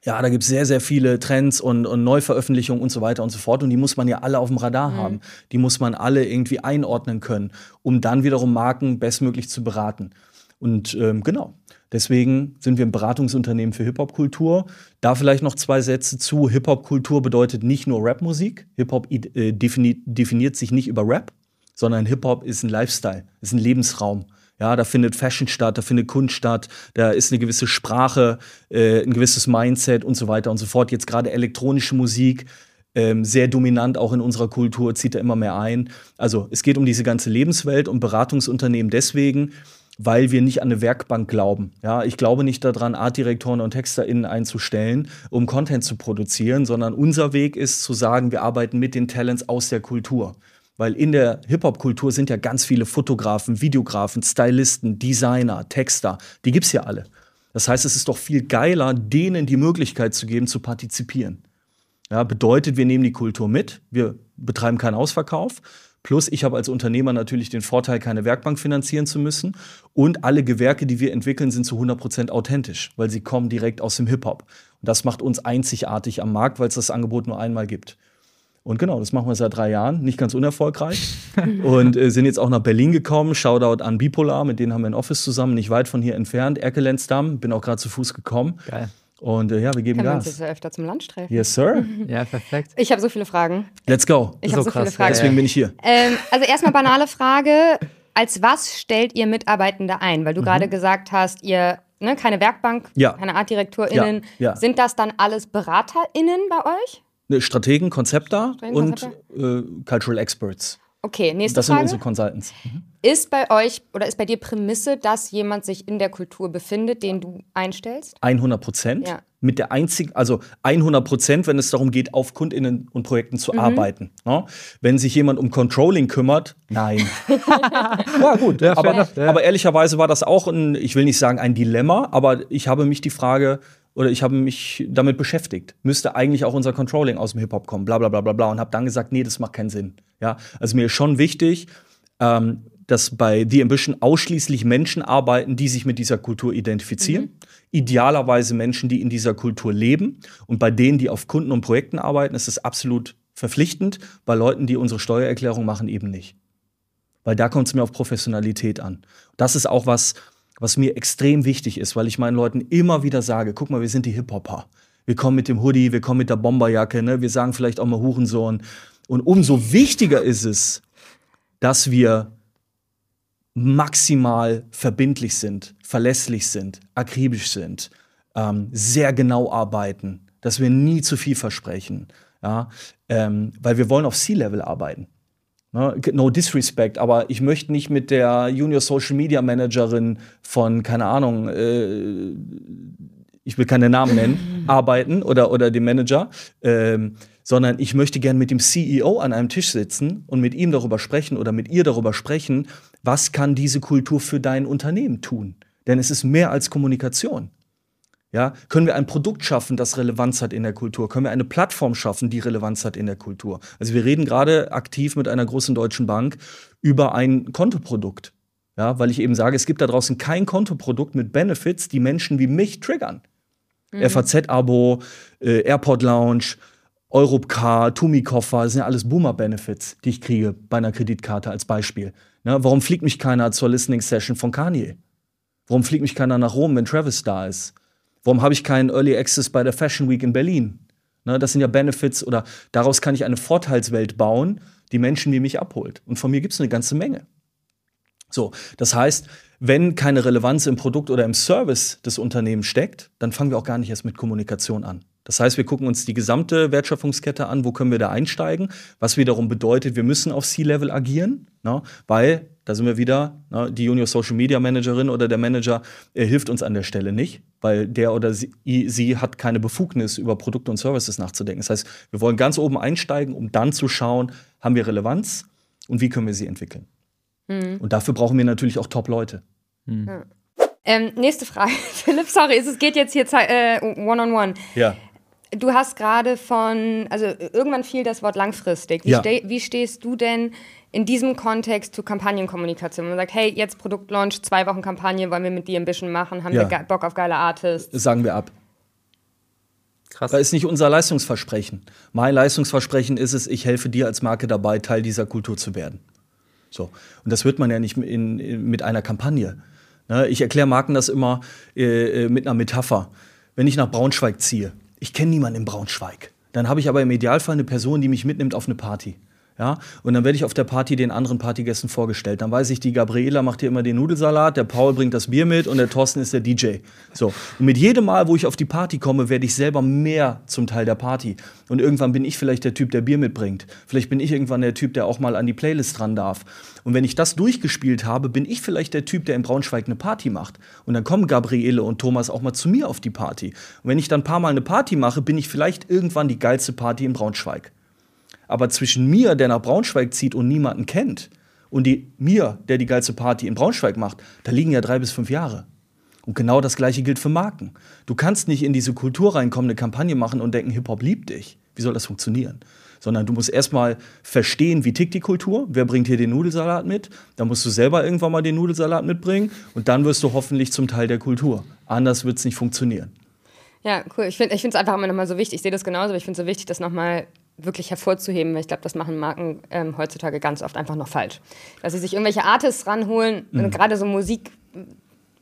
Ja, da gibt es sehr, sehr viele Trends und Neuveröffentlichungen und so weiter und so fort. Und die muss man ja alle auf dem Radar haben. Die muss man alle irgendwie einordnen können, um dann wiederum Marken bestmöglich zu beraten. Und genau, deswegen sind wir ein Beratungsunternehmen für Hip-Hop-Kultur. Da vielleicht noch 2 Sätze zu. Hip-Hop-Kultur bedeutet nicht nur Rap-Musik. Hip-Hop definiert sich nicht über Rap, sondern Hip-Hop ist ein Lifestyle, ist ein Lebensraum. Ja, da findet Fashion statt, da findet Kunst statt, da ist eine gewisse Sprache, ein gewisses Mindset und so weiter und so fort. Jetzt gerade elektronische Musik, sehr dominant auch in unserer Kultur, zieht da immer mehr ein. Also es geht um diese ganze Lebenswelt und Beratungsunternehmen deswegen, weil wir nicht an eine Werkbank glauben. Ja, ich glaube nicht daran, Artdirektoren und TexterInnen einzustellen, um Content zu produzieren, sondern unser Weg ist zu sagen, wir arbeiten mit den Talents aus der Kultur. Weil in der Hip-Hop-Kultur sind ja ganz viele Fotografen, Videografen, Stylisten, Designer, Texter. Die gibt's ja alle. Das heißt, es ist doch viel geiler, denen die Möglichkeit zu geben, zu partizipieren. Ja, bedeutet, wir nehmen die Kultur mit, wir betreiben keinen Ausverkauf. Plus, ich habe als Unternehmer natürlich den Vorteil, keine Werkbank finanzieren zu müssen. Und alle Gewerke, die wir entwickeln, sind zu 100% authentisch, weil sie kommen direkt aus dem Hip-Hop. Und das macht uns einzigartig am Markt, weil es das Angebot nur einmal gibt. Und genau, das machen wir seit 3 Jahren, nicht ganz unerfolgreich. Und sind jetzt auch nach Berlin gekommen. Shoutout an Bipolar, mit denen haben wir ein Office zusammen, nicht weit von hier entfernt. Erkelenzdamm, bin auch gerade zu Fuß gekommen. Geil. Und ja, wir geben Gas. Können wir uns öfter zum Lunch treffen? Yes, sir. Ja, perfekt. Ich habe so viele Fragen. Let's go. Ich habe so viele Fragen. Deswegen bin ich hier. Also erstmal banale Frage. Als was stellt ihr Mitarbeitende ein? Weil du gerade gesagt hast, ihr... Ne, keine Werkbank, keine ArtdirektorInnen. Ja. Sind das dann alles BeraterInnen bei euch? Ne, Strategen, Konzepter und Cultural Experts. Okay, nächste Frage. Das sind unsere Consultants. Ist bei euch oder ist bei dir Prämisse, dass jemand sich in der Kultur befindet, den du einstellst? 100%. Ja. Mit der einzigen, also 100%, wenn es darum geht, auf KundInnen und Projekten zu arbeiten. Ne? Wenn sich jemand um Controlling kümmert, nein. Ja, gut. Ja, aber ehrlicherweise war das auch ein, ich will nicht sagen ein Dilemma, aber ich habe mich die Frage, oder ich habe mich damit beschäftigt. Müsste eigentlich auch unser Controlling aus dem Hip-Hop kommen, bla, bla, bla, bla, bla. Und habe dann gesagt, nee, das macht keinen Sinn. Ja? Also mir ist schon wichtig, dass bei The Ambition ausschließlich Menschen arbeiten, die sich mit dieser Kultur identifizieren. Idealerweise Menschen, die in dieser Kultur leben. Und bei denen, die auf Kunden und Projekten arbeiten, ist es absolut verpflichtend. Bei Leuten, die unsere Steuererklärung machen, eben nicht. Weil da kommt es mir auf Professionalität an. Das ist auch was, was mir extrem wichtig ist, weil ich meinen Leuten immer wieder sage, guck mal, wir sind die Hip-Hopper. Wir kommen mit dem Hoodie, wir kommen mit der Bomberjacke, ne? Wir sagen vielleicht auch mal Hurensohn. Und umso wichtiger ist es, dass wir maximal verbindlich sind, verlässlich sind, akribisch sind, sehr genau arbeiten, dass wir nie zu viel versprechen, ja? Weil wir wollen auf C-Level arbeiten. No disrespect, aber ich möchte nicht mit der Junior Social Media Managerin von, keine Ahnung, ich will keine Namen nennen, arbeiten oder dem Manager, sondern ich möchte gerne mit dem CEO an einem Tisch sitzen und mit ihm darüber sprechen oder mit ihr darüber sprechen, was kann diese Kultur für dein Unternehmen tun? Denn es ist mehr als Kommunikation. Ja? Können wir ein Produkt schaffen, das Relevanz hat in der Kultur? Können wir eine Plattform schaffen, die Relevanz hat in der Kultur? Also wir reden gerade aktiv mit einer großen deutschen Bank über ein Kontoprodukt. Ja? Weil ich eben sage, es gibt da draußen kein Kontoprodukt mit Benefits, die Menschen wie mich triggern. FAZ-Abo, Airport Lounge, Europcar, Tumi-Koffer, das sind ja alles Boomer-Benefits, die ich kriege bei einer Kreditkarte als Beispiel. Ja, warum fliegt mich keiner zur Listening-Session von Kanye? Warum fliegt mich keiner nach Rom, wenn Travis da ist? Warum habe ich keinen Early Access bei der Fashion Week in Berlin? Ne, das sind ja Benefits oder daraus kann ich eine Vorteilswelt bauen, die Menschen wie mich abholt. Und von mir gibt es eine ganze Menge. So, das heißt, wenn keine Relevanz im Produkt oder im Service des Unternehmens steckt, dann fangen wir auch gar nicht erst mit Kommunikation an. Das heißt, wir gucken uns die gesamte Wertschöpfungskette an, wo können wir da einsteigen, was wiederum bedeutet, wir müssen auf C-Level agieren, ne? Weil, da sind wir wieder, ne? Die Junior Social Media Managerin oder der Manager hilft uns an der Stelle nicht, weil der oder sie hat keine Befugnis, über Produkte und Services nachzudenken. Das heißt, wir wollen ganz oben einsteigen, um dann zu schauen, haben wir Relevanz und wie können wir sie entwickeln. Und dafür brauchen wir natürlich auch Top-Leute. Nächste Frage, Philipp, sorry, es geht jetzt hier one-on-one. Ja. Du hast gerade von, also irgendwann fiel das Wort langfristig. Wie stehst du denn in diesem Kontext zu Kampagnenkommunikation? Man sagt, hey, jetzt Produktlaunch, 2 Wochen Kampagne, wollen wir mit The Ambition machen, haben wir Bock auf geile Artists? Sagen wir ab. Krass. Das ist nicht unser Leistungsversprechen. Mein Leistungsversprechen ist es, ich helfe dir als Marke dabei, Teil dieser Kultur zu werden. So. Und das wird man ja nicht mit einer Kampagne. Ne? Ich erkläre Marken das immer mit einer Metapher. Wenn ich nach Braunschweig ziehe, ich kenne niemanden in Braunschweig. Dann habe ich aber im Idealfall eine Person, die mich mitnimmt auf eine Party. Ja? Und dann werde ich auf der Party den anderen Partygästen vorgestellt. Dann weiß ich, die Gabriela macht hier immer den Nudelsalat, der Paul bringt das Bier mit und der Thorsten ist der DJ. So. Und mit jedem Mal, wo ich auf die Party komme, werde ich selber mehr zum Teil der Party. Und irgendwann bin ich vielleicht der Typ, der Bier mitbringt. Vielleicht bin ich irgendwann der Typ, der auch mal an die Playlist ran darf. Und wenn ich das durchgespielt habe, bin ich vielleicht der Typ, der in Braunschweig eine Party macht. Und dann kommen Gabriele und Thomas auch mal zu mir auf die Party. Und wenn ich dann ein paar Mal eine Party mache, bin ich vielleicht irgendwann die geilste Party in Braunschweig. Aber zwischen mir, der nach Braunschweig zieht und niemanden kennt, und mir, der die geilste Party in Braunschweig macht, da liegen ja 3 bis 5 Jahre. Und genau das Gleiche gilt für Marken. Du kannst nicht in diese Kultur reinkommen, eine Kampagne machen und denken, Hip-Hop liebt dich. Wie soll das funktionieren? Sondern du musst erstmal verstehen, wie tickt die Kultur, wer bringt hier den Nudelsalat mit, dann musst du selber irgendwann mal den Nudelsalat mitbringen und dann wirst du hoffentlich zum Teil der Kultur. Anders wird es nicht funktionieren. Ja, cool. Ich finde es einfach immer nochmal so wichtig, ich sehe das genauso, aber ich finde es so wichtig, das nochmal wirklich hervorzuheben, weil ich glaube, das machen Marken heutzutage ganz oft einfach noch falsch. Dass sie sich irgendwelche Artists ranholen, gerade so Musik,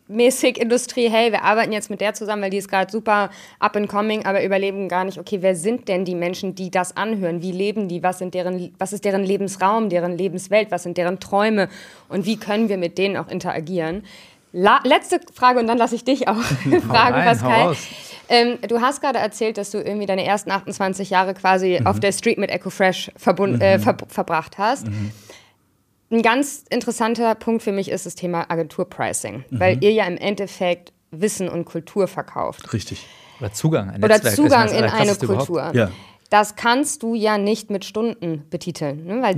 mäßig Industrie, hey, wir arbeiten jetzt mit der zusammen, weil die ist gerade super up and coming, aber überlegen gar nicht, okay, wer sind denn die Menschen, die das anhören? Wie leben die? Was ist deren Lebensraum, deren Lebenswelt? Was sind deren Träume? Und wie können wir mit denen auch interagieren? Letzte Frage und dann lasse ich dich auch fragen, Pascal. Du hast gerade erzählt, dass du irgendwie deine ersten 28 Jahre quasi auf der Street mit Echo Fresh verbracht hast. Ein ganz interessanter Punkt für mich ist das Thema Agenturpricing, weil ihr ja im Endeffekt Wissen und Kultur verkauft. Richtig. Oder Zugang. Zugang in eine Kultur. Ja. Das kannst du ja nicht mit Stunden betiteln, ne? Weil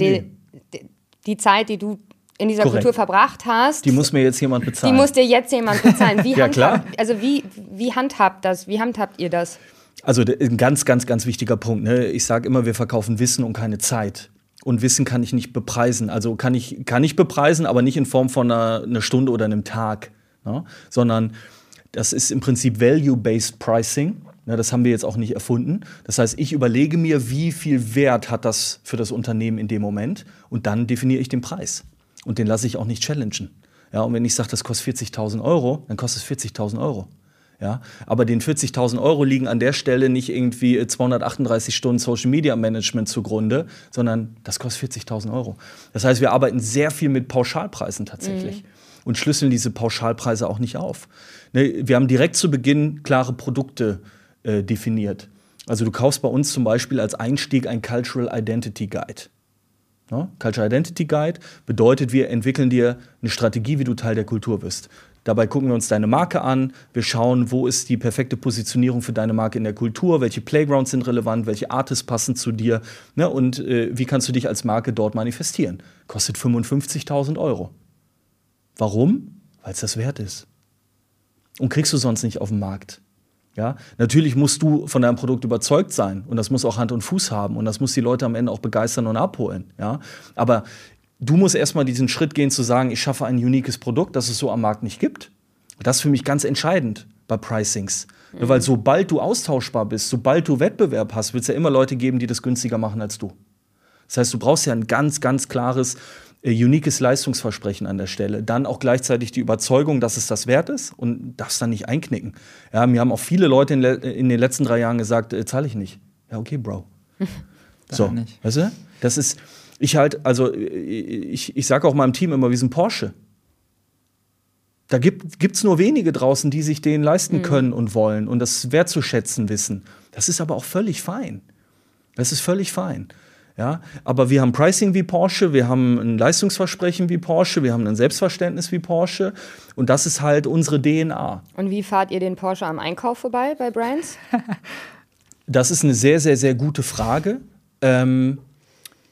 die Zeit, die du in dieser Kultur verbracht hast, die muss mir jetzt jemand bezahlen. Die muss dir jetzt jemand bezahlen. Wie ja, klar. Also wie handhabt ihr das? Also ein ganz, ganz, ganz wichtiger Punkt, ne? Ich sage immer, wir verkaufen Wissen und keine Zeit. Und Wissen kann ich nicht bepreisen. Also kann ich bepreisen, aber nicht in Form von einer Stunde oder einem Tag, ne? Sondern das ist im Prinzip Value-Based Pricing. Ne? Das haben wir jetzt auch nicht erfunden. Das heißt, ich überlege mir, wie viel Wert hat das für das Unternehmen in dem Moment? Und dann definiere ich den Preis. Und den lasse ich auch nicht challengen. Ja, und wenn ich sage, das kostet 40.000 Euro, dann kostet es 40.000 Euro. Ja, aber den 40.000 Euro liegen an der Stelle nicht irgendwie 238 Stunden Social Media Management zugrunde, sondern das kostet 40.000 Euro. Das heißt, wir arbeiten sehr viel mit Pauschalpreisen tatsächlich und schlüsseln diese Pauschalpreise auch nicht auf. Ne, wir haben direkt zu Beginn klare Produkte definiert. Also du kaufst bei uns zum Beispiel als Einstieg ein Cultural Identity Guide. Ne? Cultural Identity Guide bedeutet, wir entwickeln dir eine Strategie, wie du Teil der Kultur wirst. Dabei gucken wir uns deine Marke an, wir schauen, wo ist die perfekte Positionierung für deine Marke in der Kultur, welche Playgrounds sind relevant, welche Artists passen zu dir, ne? Und wie kannst du dich als Marke dort manifestieren. Kostet 55.000 Euro. Warum? Weil es das wert ist. Und kriegst du sonst nicht auf dem Markt. Ja? Natürlich musst du von deinem Produkt überzeugt sein und das muss auch Hand und Fuß haben und das muss die Leute am Ende auch begeistern und abholen. Ja? Aber du musst erstmal diesen Schritt gehen, zu sagen, ich schaffe ein uniques Produkt, das es so am Markt nicht gibt. Das ist für mich ganz entscheidend bei Pricings. Mhm. Weil sobald du austauschbar bist, sobald du Wettbewerb hast, wird es ja immer Leute geben, die das günstiger machen als du. Das heißt, du brauchst ja ein ganz, ganz klares, uniques Leistungsversprechen an der Stelle. Dann auch gleichzeitig die Überzeugung, dass es das wert ist und darfst dann nicht einknicken. Ja, mir haben auch viele Leute in den letzten 3 Jahren gesagt, zahle ich nicht. Ja, okay, Bro. So, nicht. Weißt du? Das ist... Ich sage auch meinem Team immer, wir sind Porsche. Da gibt's nur wenige draußen, die sich den leisten können und wollen und das wertzuschätzen wissen. Das ist aber auch völlig fein. Das ist völlig fein. Ja? Aber wir haben Pricing wie Porsche, wir haben ein Leistungsversprechen wie Porsche, wir haben ein Selbstverständnis wie Porsche und das ist halt unsere DNA. Und wie fahrt ihr den Porsche am Einkauf vorbei bei Brands? Das ist eine sehr, sehr, sehr gute Frage.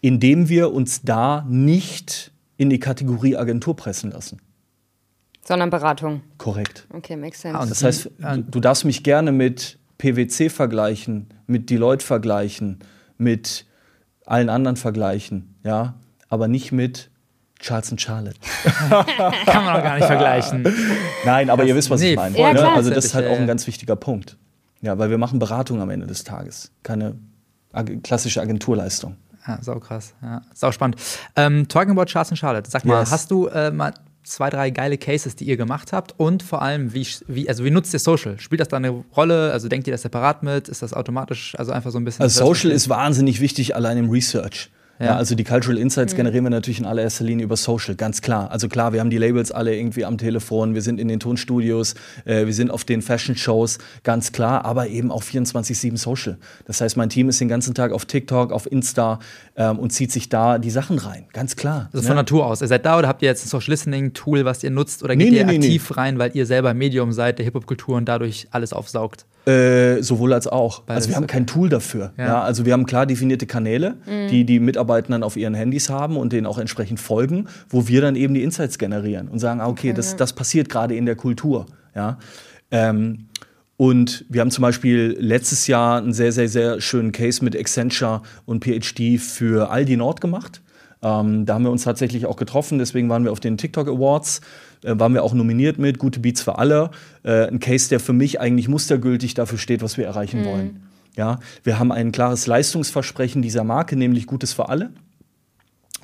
Indem wir uns da nicht in die Kategorie Agentur pressen lassen. Sondern Beratung. Korrekt. Okay, makes sense. Das heißt, du darfst mich gerne mit PwC vergleichen, mit Deloitte vergleichen, mit allen anderen vergleichen, ja, aber nicht mit Charles und Charlotte. Kann man doch gar nicht vergleichen. Nein, aber ihr wisst, was ich meine. Ja, klar, also das ist halt auch ein ganz wichtiger Punkt. Ja, weil wir machen Beratung am Ende des Tages, keine klassische Agenturleistung. Ja, sau krass. Ja, sau spannend. Talking about Charles & Charlotte. Sag mal, hast du mal 2, 3 geile Cases, die ihr gemacht habt? Und vor allem, wie nutzt ihr Social? Spielt das da eine Rolle? Also denkt ihr das separat mit? Ist das automatisch? Also einfach so ein bisschen... Also Social ist wahnsinnig wichtig, allein im Research. Ja. Ja, also die Cultural Insights generieren wir natürlich in allererster Linie über Social, ganz klar. Also klar, wir haben die Labels alle irgendwie am Telefon, wir sind in den Tonstudios, wir sind auf den Fashion-Shows, ganz klar, aber eben auch 24/7 Social. Das heißt, mein Team ist den ganzen Tag auf TikTok, auf Insta und zieht sich da die Sachen rein, ganz klar. Also von Natur aus, ihr seid da oder habt ihr jetzt ein Social Listening-Tool, was ihr nutzt oder geht ihr aktiv rein, weil ihr selber Medium seid, der Hip-Hop-Kultur und dadurch alles aufsaugt? Sowohl als auch. Beides, also wir haben kein Tool dafür. Ja. Ja, also wir haben klar definierte Kanäle, die Mitarbeiter dann auf ihren Handys haben und denen auch entsprechend folgen, wo wir dann eben die Insights generieren und sagen, okay, das passiert gerade in der Kultur. Ja? Und wir haben zum Beispiel letztes Jahr einen sehr, sehr, sehr schönen Case mit Accenture und PhD für Aldi Nord gemacht. Da haben wir uns tatsächlich auch getroffen, deswegen waren wir auf den TikTok Awards, waren wir auch nominiert mit Gute Beats für alle. Ein Case, der für mich eigentlich mustergültig dafür steht, was wir erreichen wollen. Ja, wir haben ein klares Leistungsversprechen dieser Marke, nämlich Gutes für alle.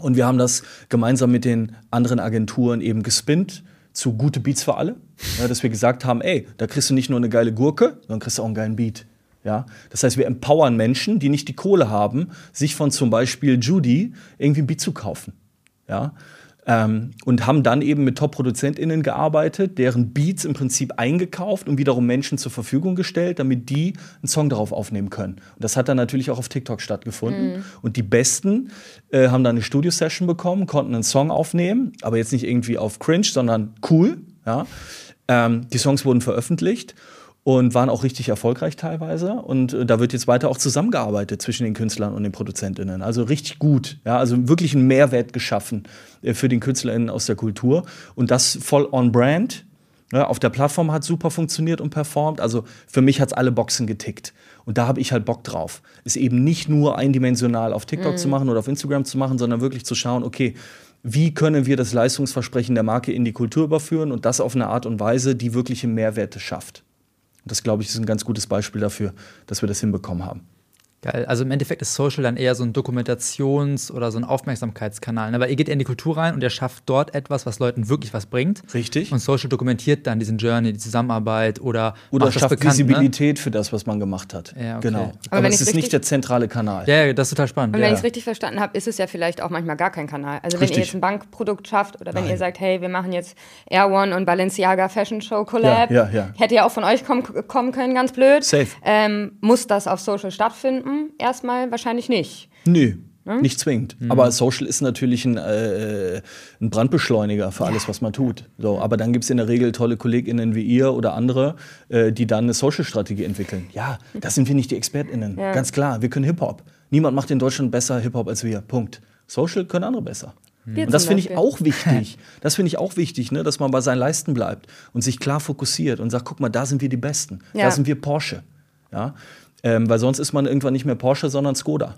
Und wir haben das gemeinsam mit den anderen Agenturen eben gespinnt, zu Gute Beats für alle, ja, dass wir gesagt haben, ey, da kriegst du nicht nur eine geile Gurke, sondern kriegst du auch einen geilen Beat. Ja? Das heißt, wir empowern Menschen, die nicht die Kohle haben, sich von zum Beispiel Judy irgendwie einen Beat zu kaufen. Ja? Und haben dann eben mit Top-ProduzentInnen gearbeitet, deren Beats im Prinzip eingekauft und wiederum Menschen zur Verfügung gestellt, damit die einen Song darauf aufnehmen können. Und das hat dann natürlich auch auf TikTok stattgefunden. Mhm. Und die Besten haben dann eine Studio-Session bekommen, konnten einen Song aufnehmen, aber jetzt nicht irgendwie auf cringe, sondern cool. Ja? Die Songs wurden veröffentlicht und waren auch richtig erfolgreich teilweise. Und da wird jetzt weiter auch zusammengearbeitet zwischen den Künstlern und den ProduzentInnen. Also richtig gut. Ja? Also wirklich einen Mehrwert geschaffen für den KünstlerInnen aus der Kultur. Und das voll on brand. Ja, auf der Plattform hat super funktioniert und performt. Also für mich hat's alle Boxen getickt. Und da habe ich halt Bock drauf. Es eben nicht nur eindimensional auf TikTok zu machen oder auf Instagram zu machen, sondern wirklich zu schauen, okay, wie können wir das Leistungsversprechen der Marke in die Kultur überführen und das auf eine Art und Weise, die wirkliche Mehrwerte schafft. Das, glaube ich, ist ein ganz gutes Beispiel dafür, dass wir das hinbekommen haben. Geil. Also im Endeffekt ist Social dann eher so ein Dokumentations- oder so ein Aufmerksamkeitskanal. Aber ihr geht in die Kultur rein und ihr schafft dort etwas, was Leuten wirklich was bringt. Richtig. Und Social dokumentiert dann diesen Journey, die Zusammenarbeit oder schafft bekannt, Visibilität, ne? Für das, was man gemacht hat. Ja, okay. Genau. Aber es ist nicht der zentrale Kanal. Ja, das ist total spannend. Und wenn ich es richtig verstanden habe, ist es ja vielleicht auch manchmal gar kein Kanal. Also wenn ihr jetzt ein Bankprodukt schafft oder wenn ihr sagt, hey, wir machen jetzt Air One und Balenciaga Fashion Show Collab, hätte ja auch von euch kommen können, ganz blöd. Safe. Muss das auf Social stattfinden? Erstmal wahrscheinlich nicht. Nö, nicht zwingend. Mhm. Aber Social ist natürlich ein Brandbeschleuniger für alles, was man tut. So, aber dann gibt es in der Regel tolle KollegInnen wie ihr oder andere, die dann eine Social-Strategie entwickeln. Ja, das sind wir nicht die ExpertInnen. Ja. Ganz klar, wir können Hip-Hop. Niemand macht in Deutschland besser Hip-Hop als wir. Punkt. Social können andere besser. Wir und das finde ich auch wichtig. Das finde ich auch wichtig, ne, dass man bei seinen Leisten bleibt und sich klar fokussiert und sagt, guck mal, da sind wir die Besten. Ja. Da sind wir Porsche. Ja. Weil sonst ist man irgendwann nicht mehr Porsche, sondern Skoda.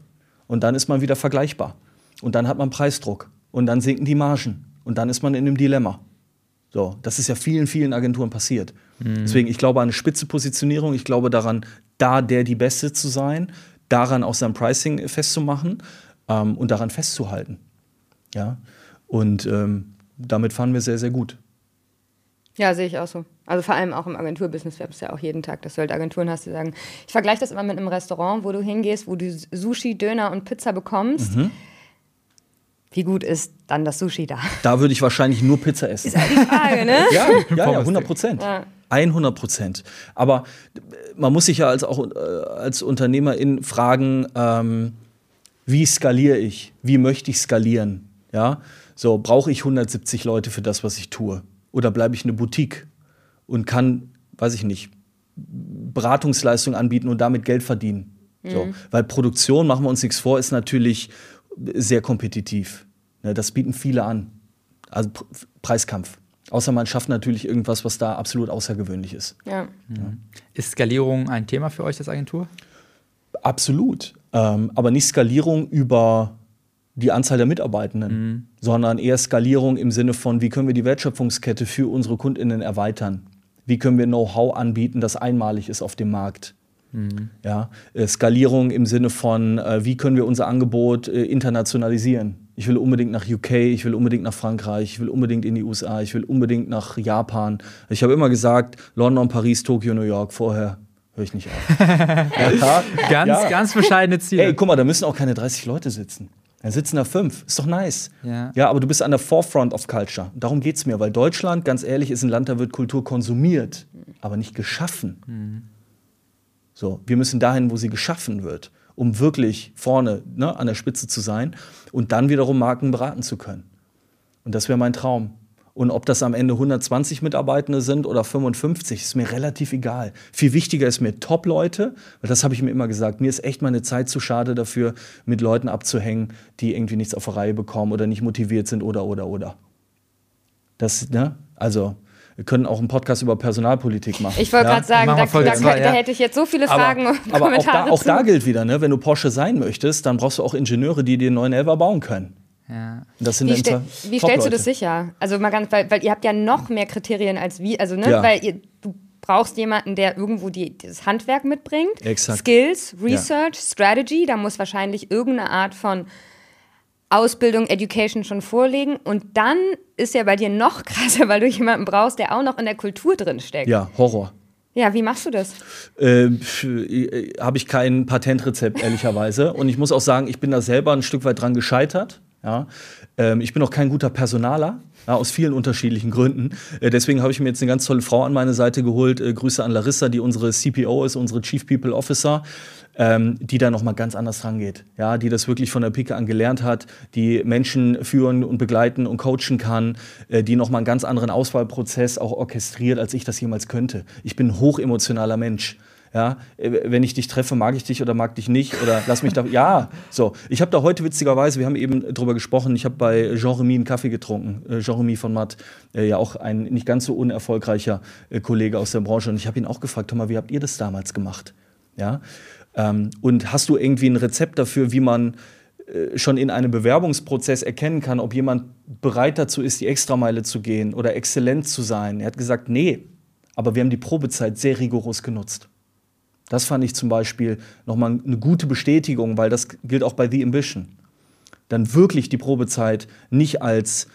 Und dann ist man wieder vergleichbar. Und dann hat man Preisdruck. Und dann sinken die Margen. Und dann ist man in einem Dilemma. So, das ist ja vielen, vielen Agenturen passiert. Mhm. Deswegen, ich glaube an eine Spitzenpositionierung. Ich glaube daran, die Beste zu sein. Daran auch sein Pricing festzumachen. Und daran festzuhalten. Ja? Und damit fahren wir sehr, sehr gut. Ja, sehe ich auch so. Also vor allem auch im Agenturbusiness, wir haben es ja auch jeden Tag, dass du halt Agenturen hast, die sagen, ich vergleiche das immer mit einem Restaurant, wo du hingehst, wo du Sushi, Döner und Pizza bekommst. Mhm. Wie gut ist dann das Sushi da? Da würde ich wahrscheinlich nur Pizza essen. Ist ja die Frage, ne? ja, 100%. Ja. 100%. Aber man muss sich ja als Unternehmerin fragen, wie skaliere ich? Wie möchte ich skalieren? Ja? So, brauche ich 170 Leute für das, was ich tue? Oder bleibe ich eine Boutique und kann, weiß ich nicht, Beratungsleistungen anbieten und damit Geld verdienen? Mhm. So. Weil Produktion, machen wir uns nichts vor, ist natürlich sehr kompetitiv. Das bieten viele an. Also Preiskampf. Außer man schafft natürlich irgendwas, was da absolut außergewöhnlich ist. Ja. Mhm. Ist Skalierung ein Thema für euch als Agentur? Absolut. Aber nicht Skalierung über die Anzahl der Mitarbeitenden, sondern eher Skalierung im Sinne von, wie können wir die Wertschöpfungskette für unsere KundInnen erweitern? Wie können wir Know-how anbieten, das einmalig ist auf dem Markt? Mhm. Ja? Skalierung im Sinne von, wie können wir unser Angebot internationalisieren? Ich will unbedingt nach UK, ich will unbedingt nach Frankreich, ich will unbedingt in die USA, ich will unbedingt nach Japan. Ich habe immer gesagt, London, Paris, Tokio, New York, vorher höre ich nicht auf. Ganz bescheidene Ziele. Ey, guck mal, da müssen auch keine 30 Leute sitzen. Da sitzen da 5, ist doch nice. Ja. Ja, aber du bist an der Forefront of Culture. Darum geht's mir, weil Deutschland, ganz ehrlich, ist ein Land, da wird Kultur konsumiert, aber nicht geschaffen. Mhm. So, wir müssen dahin, wo sie geschaffen wird, um wirklich vorne, ne, an der Spitze zu sein und dann wiederum Marken beraten zu können. Und das wäre mein Traum. Und ob das am Ende 120 Mitarbeitende sind oder 55, ist mir relativ egal. Viel wichtiger ist mir Top-Leute, weil das habe ich mir immer gesagt, mir ist echt meine Zeit zu schade dafür, mit Leuten abzuhängen, die irgendwie nichts auf die Reihe bekommen oder nicht motiviert sind oder. Das, ne? Also, wir können auch einen Podcast über Personalpolitik machen. Ich wollte gerade sagen, da hätte ich jetzt so viele Fragen und Kommentare. Aber auch da gilt wieder, ne? Wenn du Porsche sein möchtest, dann brauchst du auch Ingenieure, die dir einen neuen Elfer bauen können. Ja. Das sind wie stellst du das sicher? Also mal ganz, weil ihr habt ja noch mehr Kriterien als wir, also ne, weil du brauchst jemanden, der irgendwo das Handwerk mitbringt, Skills, Research, Strategy, da muss wahrscheinlich irgendeine Art von Ausbildung, Education schon vorlegen. Und dann ist ja bei dir noch krasser, weil du jemanden brauchst, der auch noch in der Kultur drin steckt. Ja, Horror. Ja, wie machst du das? Habe ich kein Patentrezept, ehrlicherweise. Und ich muss auch sagen, ich bin da selber ein Stück weit dran gescheitert. Ja? Ich bin auch kein guter Personaler, ja, aus vielen unterschiedlichen Gründen. Deswegen habe ich mir jetzt eine ganz tolle Frau an meine Seite geholt. Grüße an Larissa, die unsere CPO ist, unsere Chief People Officer. Die da nochmal ganz anders rangeht, ja, die das wirklich von der Pike an gelernt hat, die Menschen führen und begleiten und coachen kann, die nochmal einen ganz anderen Auswahlprozess auch orchestriert, als ich das jemals könnte. Ich bin ein hochemotionaler Mensch. Ja, wenn ich dich treffe, mag ich dich oder mag dich nicht oder lass mich da, ja, so. Ich habe da heute witzigerweise, wir haben eben drüber gesprochen, ich habe bei Jean-Rémy einen Kaffee getrunken, Jean-Rémy von Matt, ja auch ein nicht ganz so unerfolgreicher Kollege aus der Branche, und ich habe ihn auch gefragt, Thomas, wie habt ihr das damals gemacht? Ja, und hast du irgendwie ein Rezept dafür, wie man schon in einem Bewerbungsprozess erkennen kann, ob jemand bereit dazu ist, die Extrameile zu gehen oder exzellent zu sein? Er hat gesagt, nee, aber wir haben die Probezeit sehr rigoros genutzt. Das fand ich zum Beispiel nochmal eine gute Bestätigung, weil das gilt auch bei The Ambition. Dann wirklich die Probezeit nicht als,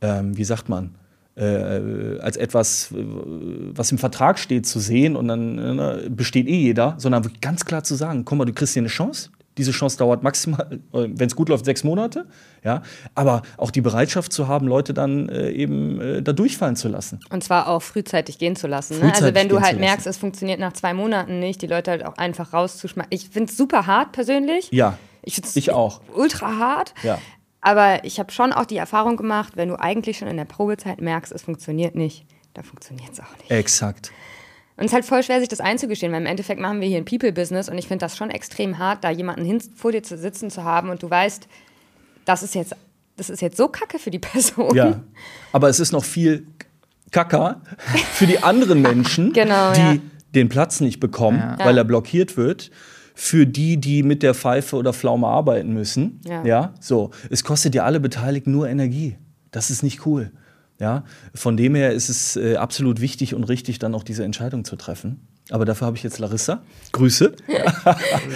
wie sagt man, als etwas, was im Vertrag steht, zu sehen und dann besteht eh jeder, sondern ganz klar zu sagen, komm mal, du kriegst hier eine Chance. Diese Chance dauert maximal, wenn es gut läuft, 6 Monate. Ja? Aber auch die Bereitschaft zu haben, Leute dann eben da durchfallen zu lassen. Und zwar auch frühzeitig gehen zu lassen. Frühzeitig, ne? Also wenn du halt merkst, es funktioniert nach 2 Monaten nicht, die Leute halt auch einfach rauszuschmeißen. Ich finde es super hart persönlich. Ja, ich auch. Ultra hart. Ja. Aber ich habe schon auch die Erfahrung gemacht, wenn du eigentlich schon in der Probezeit merkst, es funktioniert nicht, dann funktioniert es auch nicht. Exakt. Und es ist halt voll schwer, sich das einzugestehen, weil im Endeffekt machen wir hier ein People-Business und ich finde das schon extrem hart, da jemanden vor dir zu sitzen zu haben und du weißt, das ist jetzt so kacke für die Person. Ja, aber es ist noch viel Kacker für die anderen Menschen, genau, die den Platz nicht bekommen, weil er blockiert wird. Für die, die mit der Pfeife oder Pflaume arbeiten müssen. Ja. Ja, so. Es kostet ja alle Beteiligten nur Energie. Das ist nicht cool. Ja? Von dem her ist es absolut wichtig und richtig, dann auch diese Entscheidung zu treffen. Aber dafür habe ich jetzt Larissa. Grüße.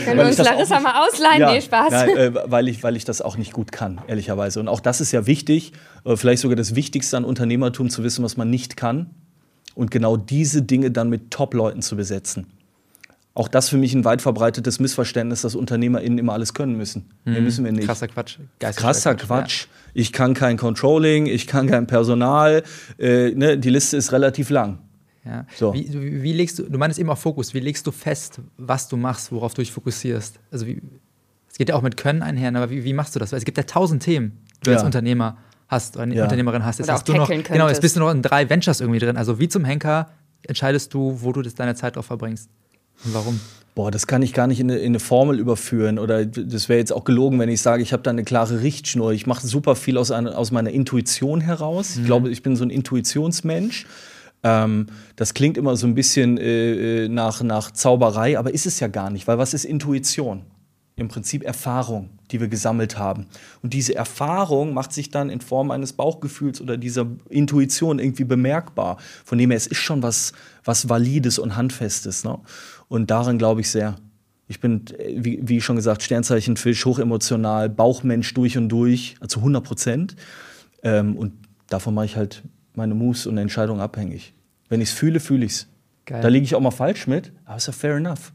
Können wir uns Larissa mal ausleihen? Ja, nee, Spaß. Nein, weil ich das auch nicht gut kann, ehrlicherweise. Und auch das ist ja wichtig, vielleicht sogar das Wichtigste an Unternehmertum, zu wissen, was man nicht kann. Und genau diese Dinge dann mit Top-Leuten zu besetzen. Auch das für mich ein weit verbreitetes Missverständnis, dass UnternehmerInnen immer alles können müssen. Nee, müssen wir nicht. Krasser Quatsch. Krasser Quatsch. Ja. Ich kann kein Controlling, ich kann kein Personal. Ne, die Liste ist relativ lang. Ja. So. Wie legst du meinst eben auch Fokus. Wie legst du fest, was du machst, worauf du dich fokussierst? Also es geht ja auch mit Können einher, aber wie machst du das? Weil es gibt ja 1000 Themen, die du als Unternehmer hast, oder eine Unternehmerin hast. Jetzt hast du noch, genau, jetzt bist du noch in 3 Ventures irgendwie drin. Also wie zum Henker entscheidest du, wo du deine Zeit drauf verbringst? Warum? Boah, das kann ich gar nicht in eine Formel überführen. Oder das wäre jetzt auch gelogen, wenn ich sage, ich habe da eine klare Richtschnur. Ich mache super viel aus meiner Intuition heraus. Ich glaube, ich bin so ein Intuitionsmensch. Das klingt immer so ein bisschen nach Zauberei, aber ist es ja gar nicht. Weil was ist Intuition? Im Prinzip Erfahrung, die wir gesammelt haben. Und diese Erfahrung macht sich dann in Form eines Bauchgefühls oder dieser Intuition irgendwie bemerkbar. Von dem her, es ist schon was Valides und Handfestes. Ne? Und daran glaube ich sehr. Ich bin, wie schon gesagt, Sternzeichen Fisch, hochemotional, Bauchmensch durch und durch, also 100%. Und davon mache ich halt meine Moves und Entscheidungen abhängig. Wenn ich es fühle, fühle ich es. Da liege ich auch mal falsch mit, aber ist ja fair enough.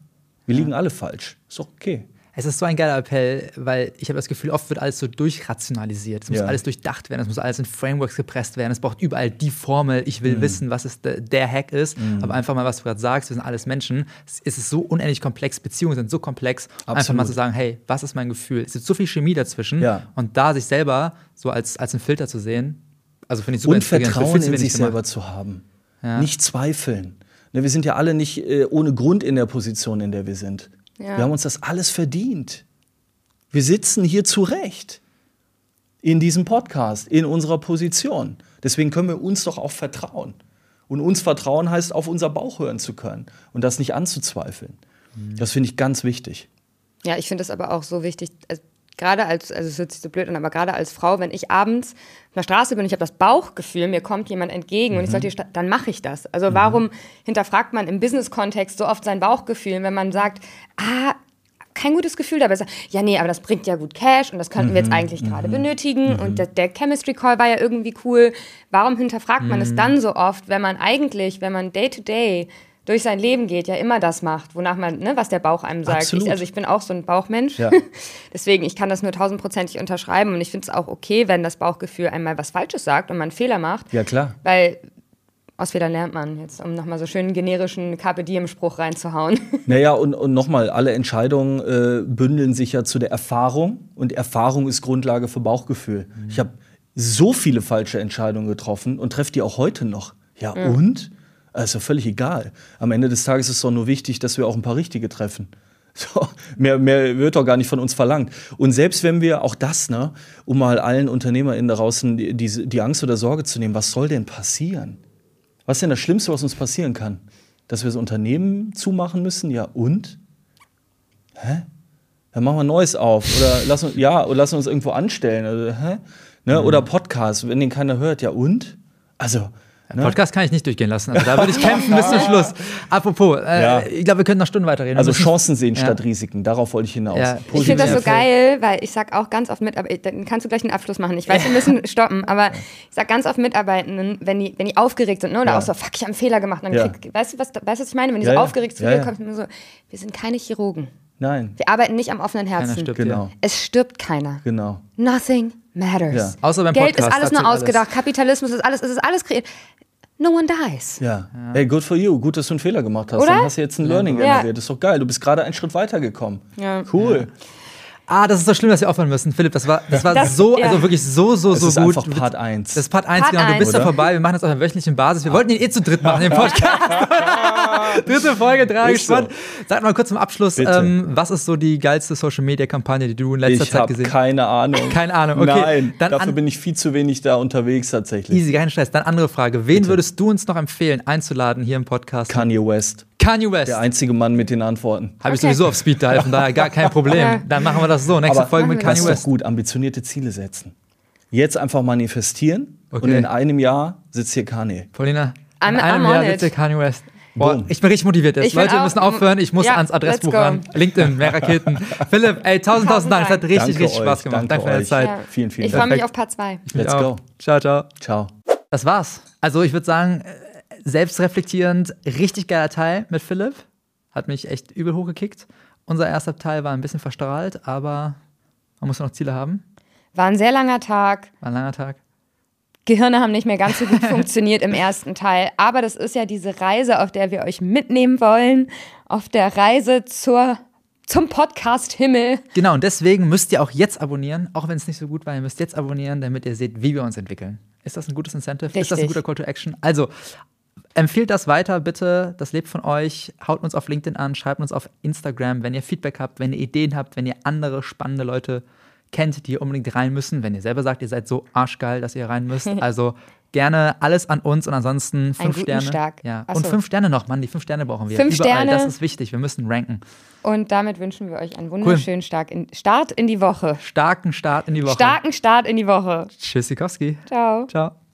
Wir liegen alle falsch, ist doch okay. Es ist so ein geiler Appell, weil ich habe das Gefühl, oft wird alles so durchrationalisiert. Es muss alles durchdacht werden, es muss alles in Frameworks gepresst werden, es braucht überall die Formel, ich will wissen, was es der Hack ist. Aber einfach mal, was du gerade sagst, wir sind alles Menschen, es ist so unendlich komplex, Beziehungen sind so komplex. Absolut. Einfach mal zu sagen, hey, was ist mein Gefühl? Es gibt so viel Chemie dazwischen und da sich selber so als einen Filter zu sehen, also finde ich super inspirierend. Und Vertrauen in sich selber zu haben, nicht zweifeln. Wir sind ja alle nicht ohne Grund in der Position, in der wir sind. Ja. Wir haben uns das alles verdient. Wir sitzen hier zurecht in diesem Podcast, in unserer Position. Deswegen können wir uns doch auch vertrauen. Und uns vertrauen heißt, auf unser Bauch hören zu können und das nicht anzuzweifeln. Das finde ich ganz wichtig. Ja, ich finde das aber auch so wichtig, also es hört sich so blöd an, aber gerade als Frau, wenn ich abends auf der Straße bin und ich habe das Bauchgefühl, mir kommt jemand entgegen und ich sollte, dann mache ich das. Also warum hinterfragt man im Business-Kontext so oft sein Bauchgefühl, wenn man sagt, kein gutes Gefühl dabei. Ja, nee, aber das bringt ja gut Cash und das könnten wir jetzt eigentlich gerade benötigen. Und der Chemistry Call war ja irgendwie cool. Warum hinterfragt man es dann so oft, wenn man eigentlich, wenn man Day-to-Day durch sein Leben geht, ja immer das macht, wonach man, ne, was der Bauch einem sagt. Ich bin auch so ein Bauchmensch. Ja. Deswegen, ich kann das nur 100%ig unterschreiben. Und ich finde es auch okay, wenn das Bauchgefühl einmal was Falsches sagt und man einen Fehler macht. Ja, klar. Weil aus Fehlern lernt man jetzt, um nochmal so schön generischen Carpe Diem-Spruch reinzuhauen. Naja, und nochmal, alle Entscheidungen bündeln sich ja zu der Erfahrung. Und Erfahrung ist Grundlage für Bauchgefühl. Mhm. Ich habe so viele falsche Entscheidungen getroffen und treffe die auch heute noch. Ja, und? Also völlig egal. Am Ende des Tages ist es doch nur wichtig, dass wir auch ein paar richtige treffen. So, mehr wird doch gar nicht von uns verlangt. Und selbst wenn wir auch das, ne, um mal allen UnternehmerInnen da draußen die Angst oder Sorge zu nehmen, was soll denn passieren? Was ist denn das Schlimmste, was uns passieren kann? Dass wir das Unternehmen zumachen müssen? Ja, und? Hä? Dann machen wir ein neues auf. Oder lassen uns irgendwo anstellen. Also, hä? Ne? Oder Podcast, wenn den keiner hört. Ja, und? Also, ne? Podcast kann ich nicht durchgehen lassen, also da würde ich kämpfen bis zum Schluss. Apropos, ich glaube, wir können noch Stunden weiterreden. Also Chancen sehen statt Risiken, darauf wollte ich hinaus. Ja. Ich finde das so geil, weil ich sage auch ganz oft mit, aber dann kannst du gleich einen Abschluss machen, ich weiß, wir müssen stoppen, aber ich sage ganz oft Mitarbeitenden, wenn die aufgeregt sind, ne, oder auch so, fuck, ich habe einen Fehler gemacht, und dann weißt du, was ich meine, wenn die so aufgeregt zu mir kommen, immer so, wir sind keine Chirurgen. Nein. Wir arbeiten nicht am offenen Herzen. Keiner stirbt, genau. Es stirbt keiner. Genau. Nothing matters. Ja. Außer beim Geld Podcast, ist alles nur ausgedacht. Alles. Kapitalismus ist alles kreiert. No one dies. Ja. Hey, good for you. Gut, dass du einen Fehler gemacht hast. Oder? Dann hast du jetzt ein Learning generiert. Das ist doch geil. Du bist gerade einen Schritt weitergekommen. Ja. Cool. Ja. Ah, das ist so schlimm, dass wir aufhören müssen. Philipp, das war wirklich so gut. Das ist einfach Part 1. Das ist Part 1, genau. Du bist da vorbei. Wir machen das auf einer wöchentlichen Basis. Wir wollten ihn eh zu dritt machen, den Podcast. Dritte Folge, 3, gespannt. So. Sag mal kurz zum Abschluss, was ist so die geilste Social-Media-Kampagne, die du in letzter Zeit gesehen hast? Keine Ahnung, okay. Nein, dann dafür bin ich viel zu wenig da unterwegs tatsächlich. Easy, kein Stress. Dann andere Frage. Wen würdest du uns noch empfehlen, einzuladen hier im Podcast? Kanye West. Der einzige Mann mit den Antworten. Habe ich sowieso auf Speed dial, von daher gar kein Problem. Dann machen wir das so. Nächste Folge mit Kanye West. Das ist doch gut, ambitionierte Ziele setzen. Jetzt einfach manifestieren und in einem Jahr sitzt hier Kanye. Paulina, in einem Jahr sitzt hier Kanye West. Boah, ich bin richtig motiviert jetzt. Leute, wir müssen aufhören. Ich muss ans Adressbuch ran. LinkedIn, mehr Raketen. Philipp, ey, tausend Dank. Es hat richtig Spaß gemacht. Danke für deine Zeit. Ja. Vielen Dank. Ich freue mich auf Part 2. Let's go. Ciao. Das war's. Also ich würde sagen, selbstreflektierend, richtig geiler Teil mit Philipp. Hat mich echt übel hochgekickt. Unser erster Teil war ein bisschen verstrahlt, aber man muss ja noch Ziele haben. War ein sehr langer Tag. Gehirne haben nicht mehr ganz so gut funktioniert im ersten Teil. Aber das ist ja diese Reise, auf der wir euch mitnehmen wollen. Auf der Reise zum Podcast-Himmel. Genau, und deswegen müsst ihr auch jetzt abonnieren. Auch wenn es nicht so gut war, ihr müsst jetzt abonnieren, damit ihr seht, wie wir uns entwickeln. Ist das ein gutes Incentive? Richtig. Ist das ein guter Call to Action? Also, empfehlt das weiter, bitte. Das lebt von euch. Haut uns auf LinkedIn an, schreibt uns auf Instagram, wenn ihr Feedback habt, wenn ihr Ideen habt, wenn ihr andere spannende Leute kennt, die unbedingt rein müssen, wenn ihr selber sagt, ihr seid so arschgeil, dass ihr rein müsst. Also gerne alles an uns und ansonsten 5 Sterne. Stark. Ja. Und 5 Sterne noch, Mann, die 5 Sterne brauchen wir. 5 Sterne. Das ist wichtig, wir müssen ranken. Und damit wünschen wir euch einen wunderschönen Start in die Woche. Starken Start in die Woche. Tschüss, Sikowski. Ciao.